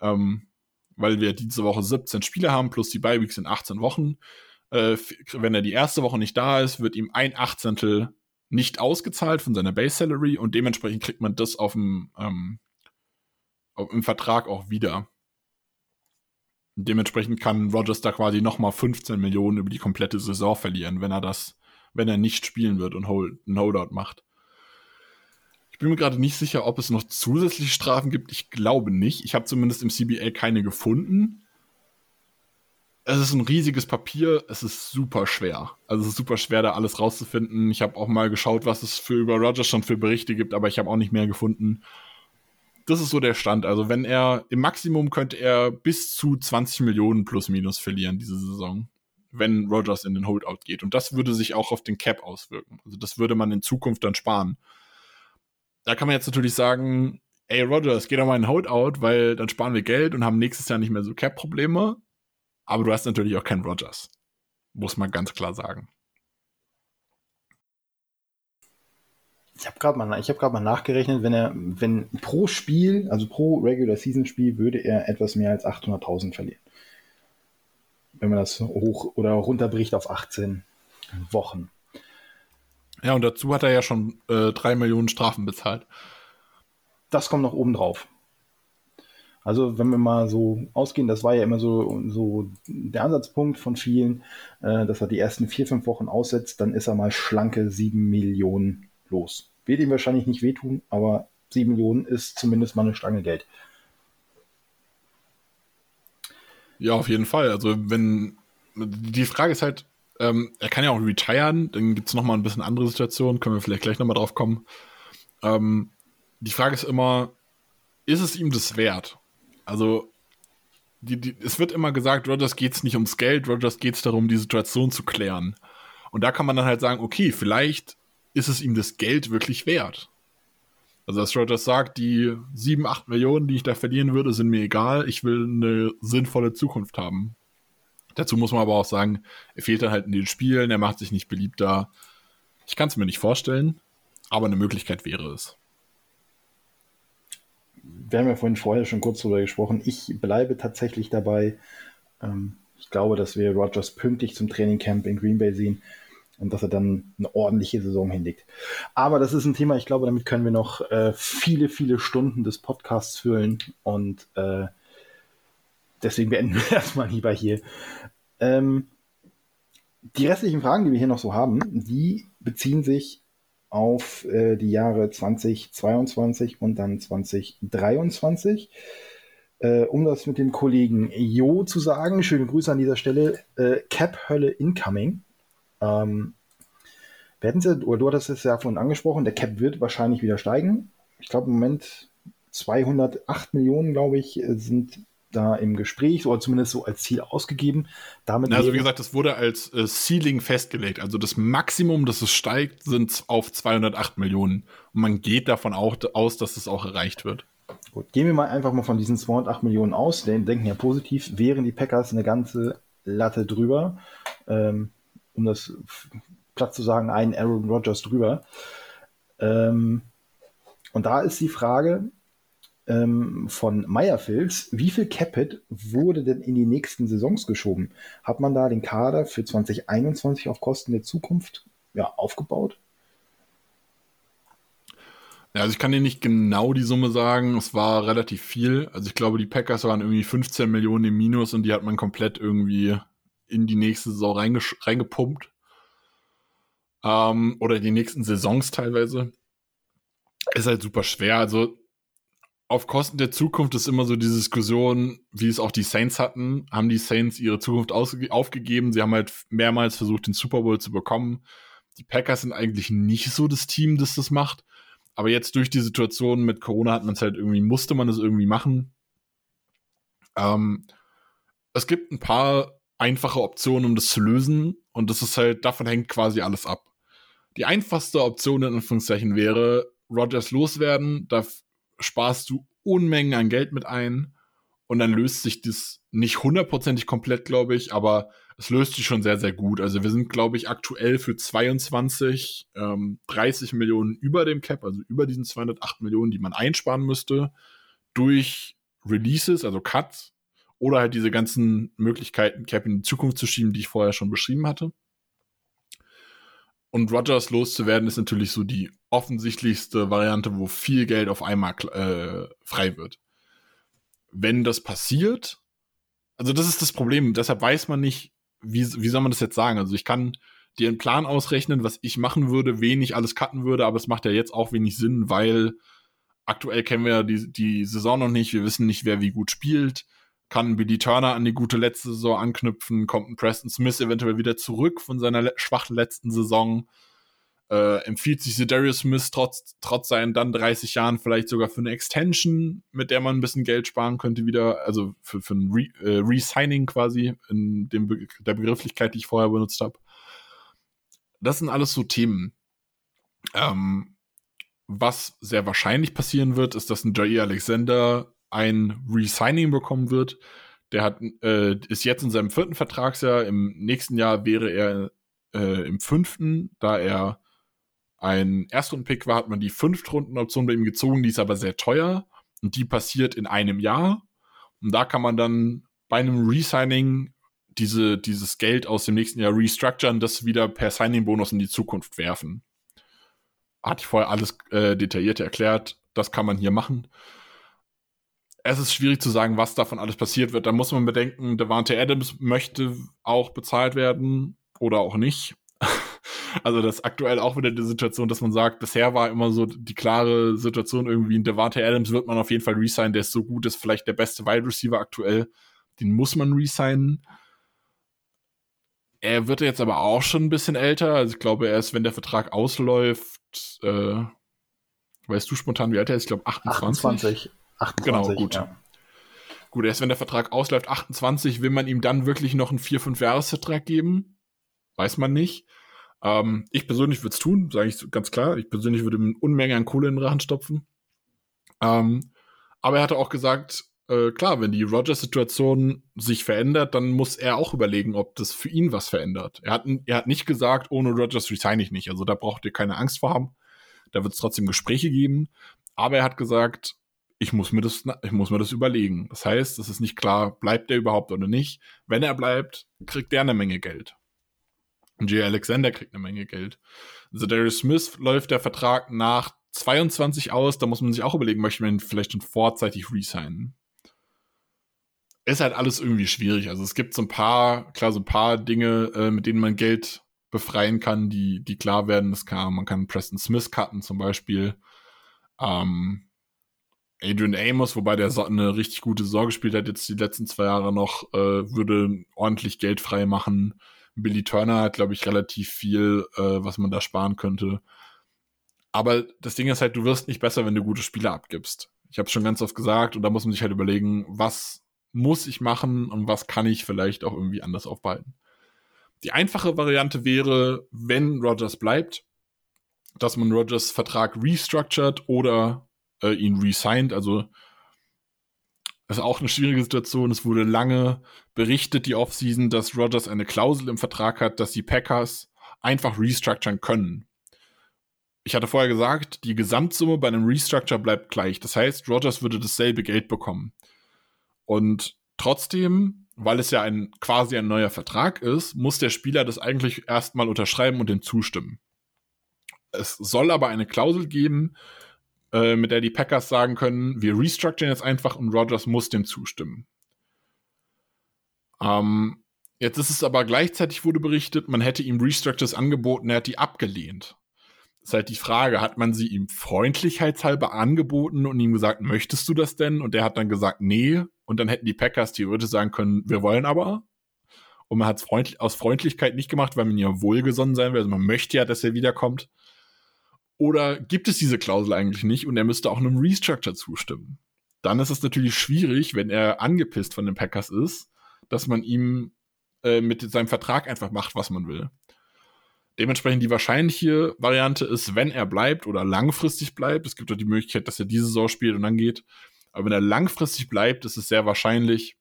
ähm, weil wir diese Woche siebzehn Spiele haben, plus die Bye-Weeks in achtzehn Wochen. Äh, wenn er die erste Woche nicht da ist, wird ihm ein Achtzehntel nicht ausgezahlt von seiner Base-Salary und dementsprechend kriegt man das auf dem, ähm, auf, im Vertrag auch wieder. Und dementsprechend kann Rodgers da quasi nochmal fünfzehn Millionen über die komplette Saison verlieren, wenn er das, wenn er nicht spielen wird und hold, ein Holdout macht. Ich bin mir gerade nicht sicher, ob es noch zusätzliche Strafen gibt. Ich glaube nicht. Ich habe zumindest im C B A keine gefunden. Es ist ein riesiges Papier. Es ist super schwer. Also es ist super schwer, da alles rauszufinden. Ich habe auch mal geschaut, was es für über Rodgers schon für Berichte gibt, aber ich habe auch nicht mehr gefunden. Das ist so der Stand. Also wenn er, im Maximum könnte er bis zu zwanzig Millionen plus minus verlieren diese Saison, wenn Rodgers in den Holdout geht. Und das würde sich auch auf den Cap auswirken. Also das würde man in Zukunft dann sparen. Da kann man jetzt natürlich sagen, ey Rodgers, geh doch mal in den Holdout, weil dann sparen wir Geld und haben nächstes Jahr nicht mehr so Cap-Probleme. Aber du hast natürlich auch keinen Rodgers. Muss man ganz klar sagen. Ich habe gerade mal, ich hab grad mal nachgerechnet, wenn er, wenn pro Spiel, also pro Regular-Season-Spiel, würde er etwas mehr als achthunderttausend verlieren. Wenn man das hoch oder runterbricht auf achtzehn Wochen. Ja, und dazu hat er ja schon äh, drei Millionen Strafen bezahlt. Das kommt noch oben drauf. Also wenn wir mal so ausgehen, das war ja immer so, so der Ansatzpunkt von vielen, äh, dass er die ersten vier, fünf Wochen aussetzt, dann ist er mal schlanke sieben Millionen los. Wird ihm wahrscheinlich nicht wehtun, aber sieben Millionen ist zumindest mal eine Stange Geld. Ja, auf jeden Fall. Also wenn die Frage ist halt, Ähm, er kann ja auch retiren, dann gibt es nochmal ein bisschen andere Situationen, können wir vielleicht gleich nochmal drauf kommen. Ähm, die Frage ist immer, ist es ihm das wert? Also, die, die, es wird immer gesagt, Rodgers geht es nicht ums Geld, Rodgers geht es darum, die Situation zu klären. Und da kann man dann halt sagen, okay, vielleicht ist es ihm das Geld wirklich wert. Also, dass Rodgers sagt, die sieben, acht Millionen, die ich da verlieren würde, sind mir egal, ich will eine sinnvolle Zukunft haben. Dazu muss man aber auch sagen, er fehlt dann halt in den Spielen, er macht sich nicht beliebter. Ich kann es mir nicht vorstellen, aber eine Möglichkeit wäre es. Wir haben ja vorhin vorher schon kurz drüber gesprochen. Ich bleibe tatsächlich dabei. Ich glaube, dass wir Rodgers pünktlich zum Trainingcamp in Green Bay sehen und dass er dann eine ordentliche Saison hinlegt. Aber das ist ein Thema, ich glaube, damit können wir noch viele, viele Stunden des Podcasts füllen und deswegen beenden wir erstmal lieber hier. Ähm, die restlichen Fragen, die wir hier noch so haben, die beziehen sich auf äh, die Jahre zweitausendzweiundzwanzig und dann zweitausenddreiundzwanzig. Äh, um das mit dem Kollegen Jo zu sagen, schöne Grüße an dieser Stelle, äh, Cap-Hölle incoming. Ähm, wir hatten es ja, oder du hattest es ja vorhin angesprochen, der Cap wird wahrscheinlich wieder steigen. Ich glaube im Moment zweihundertacht Millionen, glaube ich, sind da im Gespräch oder zumindest so als Ziel ausgegeben. Damit also wie gesagt, das wurde als äh, Ceiling festgelegt. Also das Maximum, dass es steigt, sind auf zweihundertacht Millionen. Und man geht davon auch, aus, dass das auch erreicht wird. Gut, gehen wir mal einfach mal von diesen zweihundertacht Millionen aus. Wir denken ja positiv, wären die Packers eine ganze Latte drüber. Ähm, um das platt zu sagen, einen Aaron Rodgers drüber. Ähm, und da ist die Frage von Meyerfils, wie viel Capit wurde denn in die nächsten Saisons geschoben? Hat man da den Kader für zweitausendeinundzwanzig auf Kosten der Zukunft ja, aufgebaut? Ja, also ich kann dir nicht genau die Summe sagen, es war relativ viel. Also ich glaube, die Packers waren irgendwie fünfzehn Millionen im Minus und die hat man komplett irgendwie in die nächste Saison reingesch- reingepumpt. Ähm, oder in die nächsten Saisons teilweise. Ist halt super schwer, also auf Kosten der Zukunft ist immer so diese Diskussion, wie es auch die Saints hatten. Haben die Saints ihre Zukunft ausge- aufgegeben? Sie haben halt mehrmals versucht, den Super Bowl zu bekommen. Die Packers sind eigentlich nicht so das Team, das das macht. Aber jetzt durch die Situation mit Corona hat man es halt irgendwie, musste man es irgendwie machen. Ähm, es gibt ein paar einfache Optionen, um das zu lösen. Und das ist halt, davon hängt quasi alles ab. Die einfachste Option in Anführungszeichen wäre, Rodgers loswerden, da sparst du Unmengen an Geld mit ein und dann löst sich das nicht hundertprozentig komplett, glaube ich, aber es löst sich schon sehr, sehr gut. Also wir sind, glaube ich, aktuell für zweiundzwanzig ähm, dreißig Millionen über dem Cap, also über diesen zweihundertacht Millionen, die man einsparen müsste, durch Releases, also Cuts oder halt diese ganzen Möglichkeiten, Cap in die Zukunft zu schieben, die ich vorher schon beschrieben hatte. Und Rodgers loszuwerden ist natürlich so die offensichtlichste Variante, wo viel Geld auf einmal äh, frei wird. Wenn das passiert, also das ist das Problem, deshalb weiß man nicht, wie, wie soll man das jetzt sagen? Also ich kann dir einen Plan ausrechnen, was ich machen würde, wen ich alles cutten würde, aber es macht ja jetzt auch wenig Sinn, weil aktuell kennen wir die, die Saison noch nicht, wir wissen nicht, wer wie gut spielt. Kann Billy Turner an die gute letzte Saison anknüpfen? Kommt ein Preston Smith eventuell wieder zurück von seiner le- schwachen letzten Saison? Äh, empfiehlt sich Za'Darius Smith trotz, trotz seinen dann dreißig Jahren vielleicht sogar für eine Extension, mit der man ein bisschen Geld sparen könnte wieder, also für, für ein Re- äh, Resigning quasi, in dem Be- der Begrifflichkeit, die ich vorher benutzt habe. Das sind alles so Themen. Ähm, was sehr wahrscheinlich passieren wird, ist, dass ein Ja'Ire Alexander ein Resigning bekommen wird. Der hat, äh, ist jetzt in seinem vierten Vertragsjahr. Im nächsten Jahr wäre er äh, im fünften. Da er ein Erstrunden-Pick war, hat man die Fünftrunden-Option bei ihm gezogen. Die ist aber sehr teuer. Und die passiert in einem Jahr. Und da kann man dann bei einem Resigning diese, dieses Geld aus dem nächsten Jahr restructuren, das wieder per Signing-Bonus in die Zukunft werfen. Hatte ich vorher alles äh, detailliert erklärt. Das kann man hier machen. Es ist schwierig zu sagen, was davon alles passiert wird. Da muss man bedenken, Davante Adams möchte auch bezahlt werden oder auch nicht. Also das ist aktuell auch wieder die Situation, dass man sagt, bisher war immer so die klare Situation irgendwie, Davante Adams wird man auf jeden Fall resignen, der ist so gut, ist vielleicht der beste Wide Receiver aktuell. Den muss man resignen. Er wird jetzt aber auch schon ein bisschen älter. Also ich glaube, erst wenn der Vertrag ausläuft, äh, weißt du spontan, wie alt er ist? Ich glaube, achtundzwanzig. achtundzwanzig. Genau, gut. Ja. Gut, erst wenn der Vertrag ausläuft, achtundzwanzig, will man ihm dann wirklich noch einen vier-fünf-Jahres-Vertrag geben? Weiß man nicht. Ähm, ich persönlich würde es tun, sage ich ganz klar. Ich persönlich würde ihm Unmengen an Kohle in den Rachen stopfen. Ähm, aber er hatte auch gesagt, äh, klar, wenn die Rodgers-Situation sich verändert, dann muss er auch überlegen, ob das für ihn was verändert. Er hat, er hat nicht gesagt, ohne Rodgers resigne ich nicht. Also da braucht ihr keine Angst vor haben. Da wird es trotzdem Gespräche geben. Aber er hat gesagt, ich muss mir das, ich muss mir das überlegen. Das heißt, es ist nicht klar, bleibt er überhaupt oder nicht. Wenn er bleibt, kriegt er eine Menge Geld. Und Ja'Ire Alexander kriegt eine Menge Geld. Za'Darius Smith läuft der Vertrag nach zweiundzwanzig aus. Da muss man sich auch überlegen, möchte man ihn vielleicht schon vorzeitig resignen. Ist halt alles irgendwie schwierig. Also es gibt so ein paar, klar, so ein paar Dinge, äh, mit denen man Geld befreien kann, die, die klar werden. Das kann, man kann Preston Smith cutten zum Beispiel. Ähm, Adrian Amos, wobei der eine richtig gute Saison gespielt hat, jetzt die letzten zwei Jahre noch, äh, würde ordentlich Geld frei machen. Billy Turner hat, glaube ich, relativ viel, äh, was man da sparen könnte. Aber das Ding ist halt, du wirst nicht besser, wenn du gute Spieler abgibst. Ich habe es schon ganz oft gesagt und da muss man sich halt überlegen, was muss ich machen und was kann ich vielleicht auch irgendwie anders aufbehalten. Die einfache Variante wäre, wenn Rodgers bleibt, dass man Rodgers Vertrag restructured oder äh, ihn resigned. Also das ist auch eine schwierige Situation. Es wurde lange berichtet, die Offseason, dass Rodgers eine Klausel im Vertrag hat, dass die Packers einfach restructuren können. Ich hatte vorher gesagt, die Gesamtsumme bei einem Restructure bleibt gleich. Das heißt, Rodgers würde dasselbe Geld bekommen. Und trotzdem, weil es ja ein quasi ein neuer Vertrag ist, muss der Spieler das eigentlich erstmal unterschreiben und dem zustimmen. Es soll aber eine Klausel geben, äh, mit der die Packers sagen können, wir restructuren jetzt einfach und Rodgers muss dem zustimmen. Ähm, jetzt ist es aber gleichzeitig wurde berichtet, man hätte ihm Restructures angeboten, er hat die abgelehnt. Das ist halt die Frage, hat man sie ihm freundlichkeitshalber angeboten und ihm gesagt, möchtest du das denn? Und der hat dann gesagt, nee. Und dann hätten die Packers theoretisch sagen können, wir wollen aber. Und man hat es freundlich, aus Freundlichkeit nicht gemacht, weil man ja wohlgesonnen sein will. Also man möchte ja, dass er wiederkommt. Oder gibt es diese Klausel eigentlich nicht und er müsste auch einem Restructure zustimmen. Dann ist es natürlich schwierig, wenn er angepisst von den Packers ist, dass man ihm äh, mit seinem Vertrag einfach macht, was man will. Dementsprechend die wahrscheinliche Variante ist, wenn er bleibt oder langfristig bleibt, es gibt doch die Möglichkeit, dass er diese Saison spielt und dann geht, aber wenn er langfristig bleibt, ist es sehr wahrscheinlich,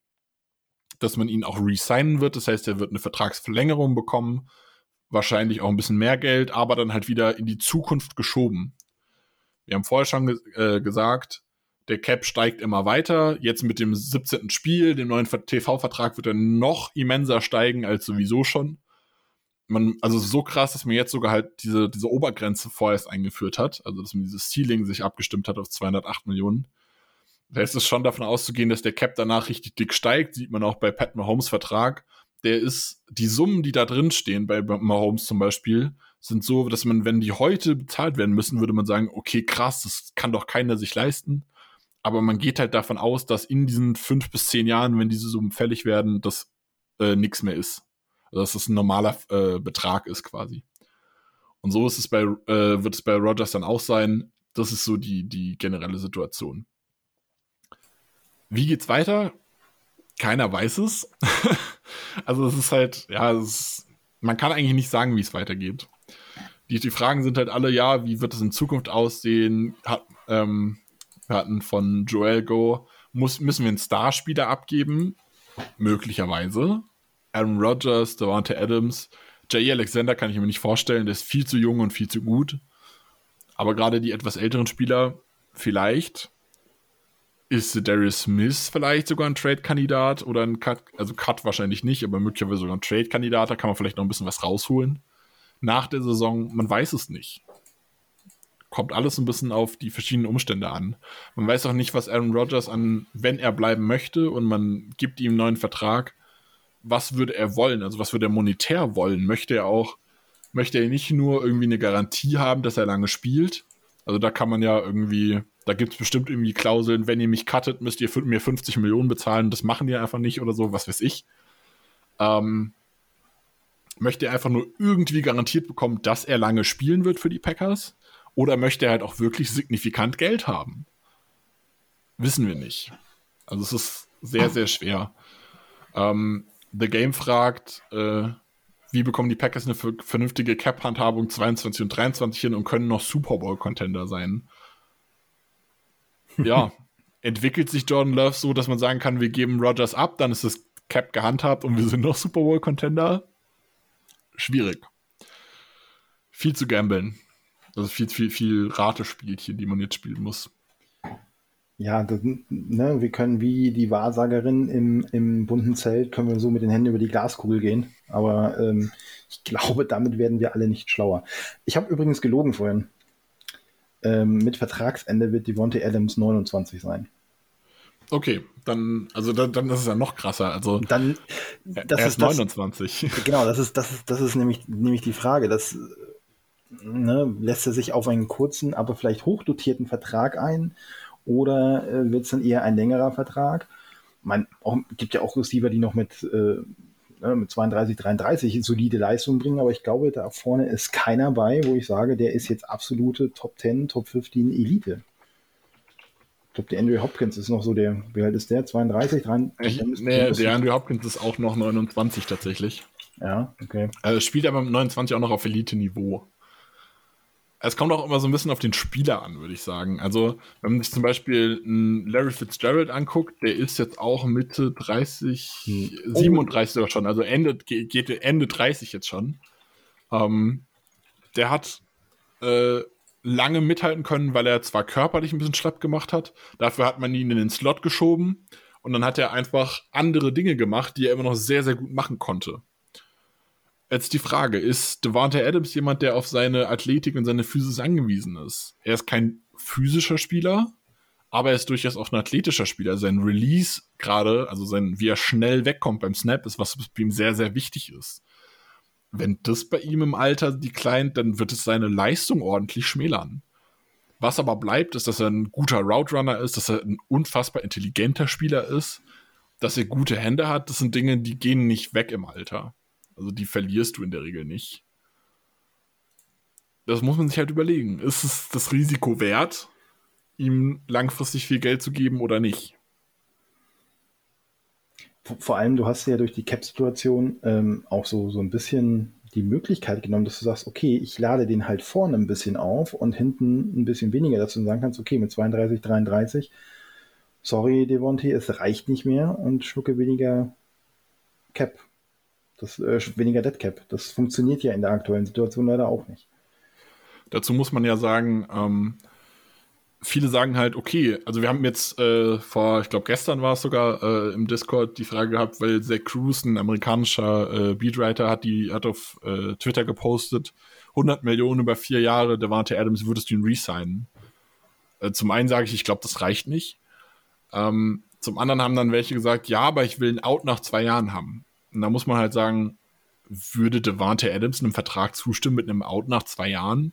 dass man ihn auch resignen wird, das heißt, er wird eine Vertragsverlängerung bekommen, wahrscheinlich auch ein bisschen mehr Geld, aber dann halt wieder in die Zukunft geschoben. Wir haben vorher schon äh, gesagt, der Cap steigt immer weiter, jetzt mit dem siebzehnten Spiel, dem neuen T V-Vertrag wird er noch immenser steigen als sowieso schon. Man, also so krass, dass man jetzt sogar halt diese, diese Obergrenze vorerst eingeführt hat, also dass man dieses Ceiling sich abgestimmt hat auf zweihundertacht Millionen. Da ist es schon davon auszugehen, dass der Cap danach richtig dick steigt, sieht man auch bei Pat Mahomes Vertrag. Der ist, die Summen, die da drin stehen, bei Mahomes zum Beispiel, sind so, dass man, wenn die heute bezahlt werden müssen, würde man sagen, okay, krass, das kann doch keiner sich leisten. Aber man geht halt davon aus, dass in diesen fünf bis zehn Jahren, wenn diese Summen fällig werden, das äh, nichts mehr ist. Also dass das ein normaler äh, Betrag ist quasi. Und so ist es bei, äh, wird es bei Rodgers dann auch sein. Das ist so die, die generelle Situation. Wie geht's weiter? Keiner weiß es. Also es ist halt, ja, es ist, man kann eigentlich nicht sagen, wie es weitergeht. Die, die Fragen sind halt alle, ja, wie wird es in Zukunft aussehen? Hat, ähm, wir hatten von Joel Go, muss, müssen wir einen Starspieler abgeben? Möglicherweise. Aaron Rodgers, Davante Adams, Ja'Ire Alexander kann ich mir nicht vorstellen, der ist viel zu jung und viel zu gut. Aber gerade die etwas älteren Spieler, vielleicht ist Za'Darius Smith vielleicht sogar ein Trade-Kandidat oder ein Cut, also Cut wahrscheinlich nicht, aber möglicherweise sogar ein Trade-Kandidat, da kann man vielleicht noch ein bisschen was rausholen. Nach der Saison, man weiß es nicht. Kommt alles ein bisschen auf die verschiedenen Umstände an. Man weiß auch nicht, was Aaron Rodgers an, wenn er bleiben möchte und man gibt ihm einen neuen Vertrag, was würde er wollen? Also was würde er monetär wollen? Möchte er auch, möchte er nicht nur irgendwie eine Garantie haben, dass er lange spielt? Also da kann man ja irgendwie, da gibt es bestimmt irgendwie Klauseln, wenn ihr mich cuttet, müsst ihr mir fünfzig Millionen bezahlen, das machen die einfach nicht oder so, was weiß ich. Ähm, Möchte er einfach nur irgendwie garantiert bekommen, dass er lange spielen wird für die Packers? Oder möchte er halt auch wirklich signifikant Geld haben? Wissen wir nicht. Also es ist sehr, sehr schwer. Ähm, The Game fragt, äh, wie bekommen die Packers eine v- vernünftige Cap-Handhabung zweiundzwanzig und dreiundzwanzig hin und können noch Super Bowl-Contender sein? Ja, entwickelt sich Jordan Love so, dass man sagen kann, wir geben Rodgers ab, dann ist das Cap gehandhabt und wir sind noch Super Bowl-Contender? Schwierig. Viel zu gambeln. Also viel, viel, viel Ratespielchen, die man jetzt spielen muss. Ja, das, ne, wir können wie die Wahrsagerin im, im bunten Zelt, können wir so mit den Händen über die Glaskugel gehen. Aber ähm, ich glaube, damit werden wir alle nicht schlauer. Ich habe übrigens gelogen vorhin. Ähm, mit Vertragsende wird Davante Adams neunundzwanzig sein. Okay, dann, also dann, dann ist es ja noch krasser. Also dann, das er ist, ist neunundzwanzig. Das, genau, das ist, das ist, das ist nämlich, nämlich die Frage, dass ne, lässt er sich auf einen kurzen, aber vielleicht hochdotierten Vertrag ein oder äh, wird es dann eher ein längerer Vertrag? Man auch, gibt ja auch Receiver, die noch mit, äh, mit zweiunddreißig, dreiunddreißig solide Leistungen bringen, aber ich glaube, da vorne ist keiner bei, wo ich sage, der ist jetzt absolute Top zehn, Top fünfzehn Elite. Ich glaube, der Andrew Hopkins ist noch so der, wie alt ist der? zweiunddreißig, dreiunddreißig? Ich, nee, der Andrew Hopkins ist auch noch neunundzwanzig tatsächlich. Ja, okay. Also spielt aber mit neunundzwanzig auch noch auf Elite-Niveau. Es kommt auch immer so ein bisschen auf den Spieler an, würde ich sagen. Also, wenn man sich zum Beispiel einen Larry Fitzgerald anguckt, der ist jetzt auch Mitte dreißig, oh. siebenunddreißig sogar schon, also Ende, geht Ende dreißig jetzt schon. Ähm, der hat äh, lange mithalten können, weil er zwar körperlich ein bisschen schlapp gemacht hat, dafür hat man ihn in den Slot geschoben und dann hat er einfach andere Dinge gemacht, die er immer noch sehr, sehr gut machen konnte. Jetzt die Frage, ist Davante Adams jemand, der auf seine Athletik und seine Physis angewiesen ist? Er ist kein physischer Spieler, aber er ist durchaus auch ein athletischer Spieler. Sein Release gerade, also sein, wie er schnell wegkommt beim Snap, ist was bei ihm sehr, sehr wichtig ist. Wenn das bei ihm im Alter declined, dann wird es seine Leistung ordentlich schmälern. Was aber bleibt, ist, dass er ein guter Route-Runner ist, dass er ein unfassbar intelligenter Spieler ist, dass er gute Hände hat. Das sind Dinge, die gehen nicht weg im Alter. Also die verlierst du in der Regel nicht. Das muss man sich halt überlegen. Ist es das Risiko wert, ihm langfristig viel Geld zu geben oder nicht? Vor allem, du hast ja durch die Cap-Situation ähm, auch so, so ein bisschen die Möglichkeit genommen, dass du sagst, okay, ich lade den halt vorne ein bisschen auf und hinten ein bisschen weniger, dass du sagen kannst, okay, mit zweiunddreißig, dreiunddreißig, sorry, Davante, es reicht nicht mehr und schlucke weniger Cap. Das, äh, weniger Deadcap. Das funktioniert ja in der aktuellen Situation leider auch nicht. Dazu muss man ja sagen, ähm, viele sagen halt, okay, also wir haben jetzt äh, vor, ich glaube gestern war es sogar äh, im Discord die Frage gehabt, weil Zach Cruz, ein amerikanischer äh, Beatwriter, hat, die, hat auf äh, Twitter gepostet, hundert Millionen über vier Jahre, Davante Adams, würdest du ihn resignen? Äh, zum einen sage ich, ich glaube, das reicht nicht. Ähm, zum anderen haben dann welche gesagt, ja, aber ich will einen Out nach zwei Jahren haben. Und da muss man halt sagen, würde Davante Adams einem Vertrag zustimmen mit einem Out nach zwei Jahren?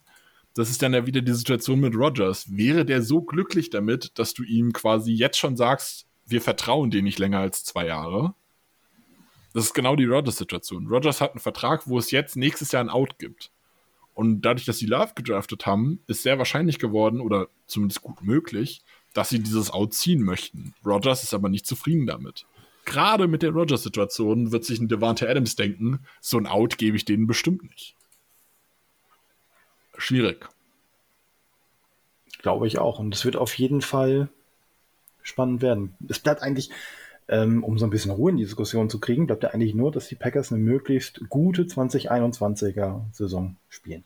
Das ist dann ja wieder die Situation mit Rodgers. Wäre der so glücklich damit, dass du ihm quasi jetzt schon sagst, wir vertrauen dir nicht länger als zwei Jahre? Das ist genau die Rodgers-Situation. Rodgers hat einen Vertrag, wo es jetzt nächstes Jahr ein Out gibt. Und dadurch, dass sie Love gedraftet haben, ist sehr wahrscheinlich geworden, oder zumindest gut möglich, dass sie dieses Out ziehen möchten. Rodgers ist aber nicht zufrieden damit. Gerade mit der Rodgers-Situation wird sich ein Davante Adams denken, so ein Out gebe ich denen bestimmt nicht. Schwierig. Glaube ich auch. Und es wird auf jeden Fall spannend werden. Es bleibt eigentlich, ähm, um so ein bisschen Ruhe in die Diskussion zu kriegen, bleibt ja eigentlich nur, dass die Packers eine möglichst gute zwanzig einundzwanziger Saison spielen.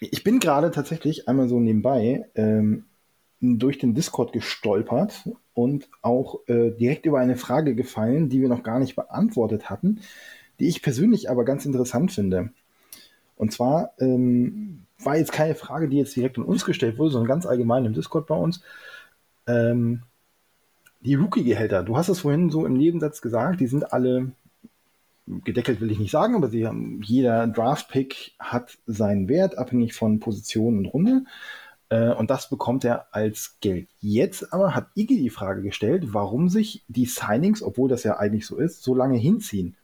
Ich bin gerade tatsächlich einmal so nebenbei ähm, durch den Discord gestolpert und auch äh, direkt über eine Frage gefallen, die wir noch gar nicht beantwortet hatten, die ich persönlich aber ganz interessant finde. Und zwar ähm, war jetzt keine Frage, die jetzt direkt an uns gestellt wurde, sondern ganz allgemein im Discord bei uns. Ähm, die Rookie-Gehälter, du hast es vorhin so im Nebensatz gesagt, die sind alle gedeckelt, will ich nicht sagen, aber sie haben, jeder Draft-Pick hat seinen Wert, abhängig von Position und Runde. Und das bekommt er als Geld. Jetzt aber hat Iggy die Frage gestellt, warum sich die Signings, obwohl das ja eigentlich so ist, so lange hinziehen.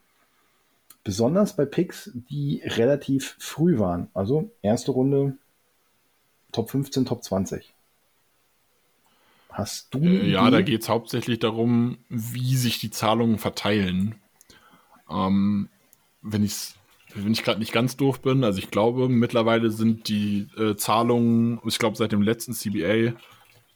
Besonders bei Picks, die relativ früh waren. Also erste Runde, Top fünfzehn, Top zwanzig. Hast du eine Idee? Ja, da geht es hauptsächlich darum, wie sich die Zahlungen verteilen. Ähm, wenn, ich's, wenn ich gerade nicht ganz doof bin, also ich glaube, mittlerweile sind die äh, Zahlungen, ich glaube seit dem letzten C B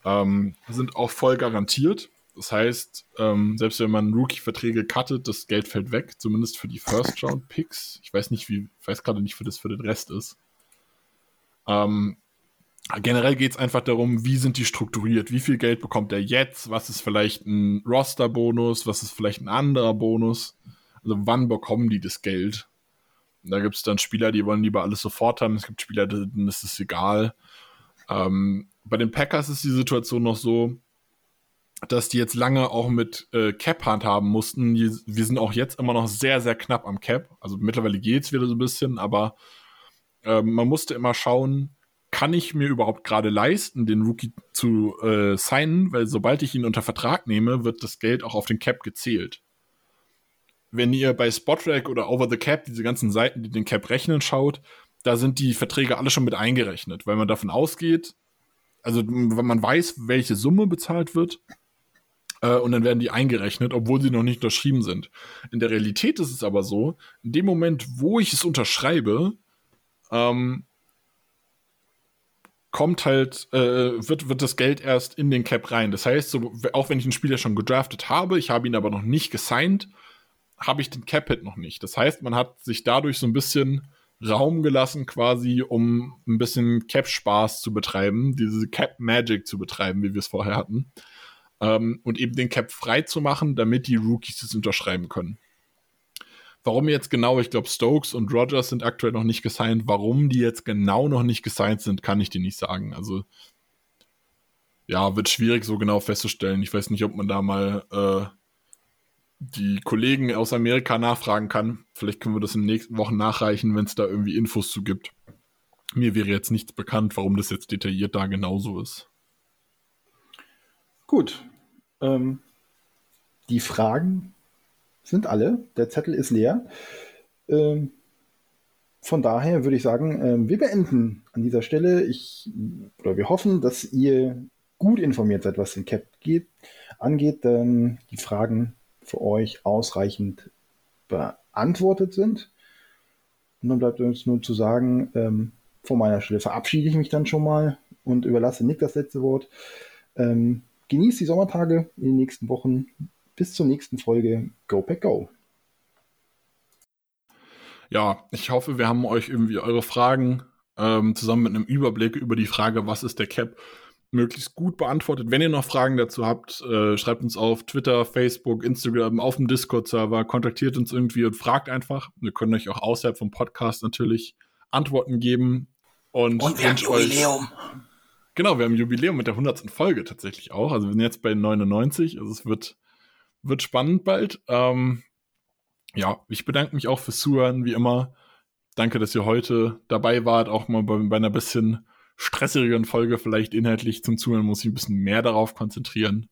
A, ähm, sind auch voll garantiert. Das heißt, ähm, selbst wenn man Rookie-Verträge cuttet, das Geld fällt weg, zumindest für die First-Round-Picks. Ich weiß nicht, wie, weiß gerade nicht, wie das für den Rest ist. Ähm, Generell geht es einfach darum, wie sind die strukturiert? Wie viel Geld bekommt er jetzt? Was ist vielleicht ein Roster-Bonus? Was ist vielleicht ein anderer Bonus? Also wann bekommen die das Geld? Und da gibt es dann Spieler, die wollen lieber alles sofort haben. Es gibt Spieler, denen ist es egal. Ähm, bei den Packers ist die Situation noch so, dass die jetzt lange auch mit äh, Cap handhaben mussten. Die, wir sind auch jetzt immer noch sehr, sehr knapp am Cap. Also mittlerweile geht es wieder so ein bisschen, aber äh, man musste immer schauen, kann ich mir überhaupt gerade leisten, den Rookie zu äh, signen, weil sobald ich ihn unter Vertrag nehme, wird das Geld auch auf den Cap gezählt. Wenn ihr bei Spotrac oder Over the Cap, diese ganzen Seiten, die den Cap rechnen, schaut, da sind die Verträge alle schon mit eingerechnet, weil man davon ausgeht, also man weiß, welche Summe bezahlt wird äh, und dann werden die eingerechnet, obwohl sie noch nicht unterschrieben sind. In der Realität ist es aber so, in dem Moment, wo ich es unterschreibe, ähm, kommt halt, äh, wird, wird das Geld erst in den Cap rein. Das heißt, so, auch wenn ich einen Spieler schon gedraftet habe, ich habe ihn aber noch nicht gesigned, habe ich den Cap-Hit noch nicht. Das heißt, man hat sich dadurch so ein bisschen Raum gelassen quasi, um ein bisschen Cap-Spaß zu betreiben, diese Cap-Magic zu betreiben, wie wir es vorher hatten, ähm, und eben den Cap frei zu machen, damit die Rookies es unterschreiben können. Warum jetzt genau, ich glaube, Stokes und Rodgers sind aktuell noch nicht gesigned. Warum die jetzt genau noch nicht gesigned sind, kann ich dir nicht sagen. Also, ja, wird schwierig, so genau festzustellen. Ich weiß nicht, ob man da mal äh, die Kollegen aus Amerika nachfragen kann. Vielleicht können wir das in den nächsten Wochen nachreichen, wenn es da irgendwie Infos zu gibt. Mir wäre jetzt nichts bekannt, warum das jetzt detailliert da genauso ist. Gut. Ähm, die Fragen sind alle. Der Zettel ist leer. Ähm, von daher würde ich sagen, ähm, wir beenden an dieser Stelle. Ich, oder wir hoffen, dass ihr gut informiert seid, was den Cap geht, angeht, ähm, die Fragen für euch ausreichend beantwortet sind. Und dann bleibt uns nur zu sagen, ähm, von meiner Stelle verabschiede ich mich dann schon mal und überlasse Nick das letzte Wort. Ähm, genießt die Sommertage in den nächsten Wochen. Bis zur nächsten Folge Go Pack Go. Ja, ich hoffe, wir haben euch irgendwie eure Fragen ähm, zusammen mit einem Überblick über die Frage, was ist der Cap, möglichst gut beantwortet. Wenn ihr noch Fragen dazu habt, äh, schreibt uns auf Twitter, Facebook, Instagram, auf dem Discord-Server, kontaktiert uns irgendwie und fragt einfach. Wir können euch auch außerhalb vom Podcast natürlich Antworten geben. Und, und wir haben Jubiläum. Euch... Genau, wir haben Jubiläum mit der hundertsten Folge tatsächlich auch. Also wir sind jetzt bei neunundneunzig, also es wird... Wird spannend bald. Ähm, ja, ich bedanke mich auch fürs Zuhören, wie immer. Danke, dass ihr heute dabei wart, auch mal bei, bei einer bisschen stressigeren Folge vielleicht inhaltlich zum Zuhören. Muss ich ein bisschen mehr darauf konzentrieren.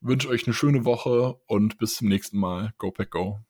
Wünsche euch eine schöne Woche und bis zum nächsten Mal. Go Pack Go!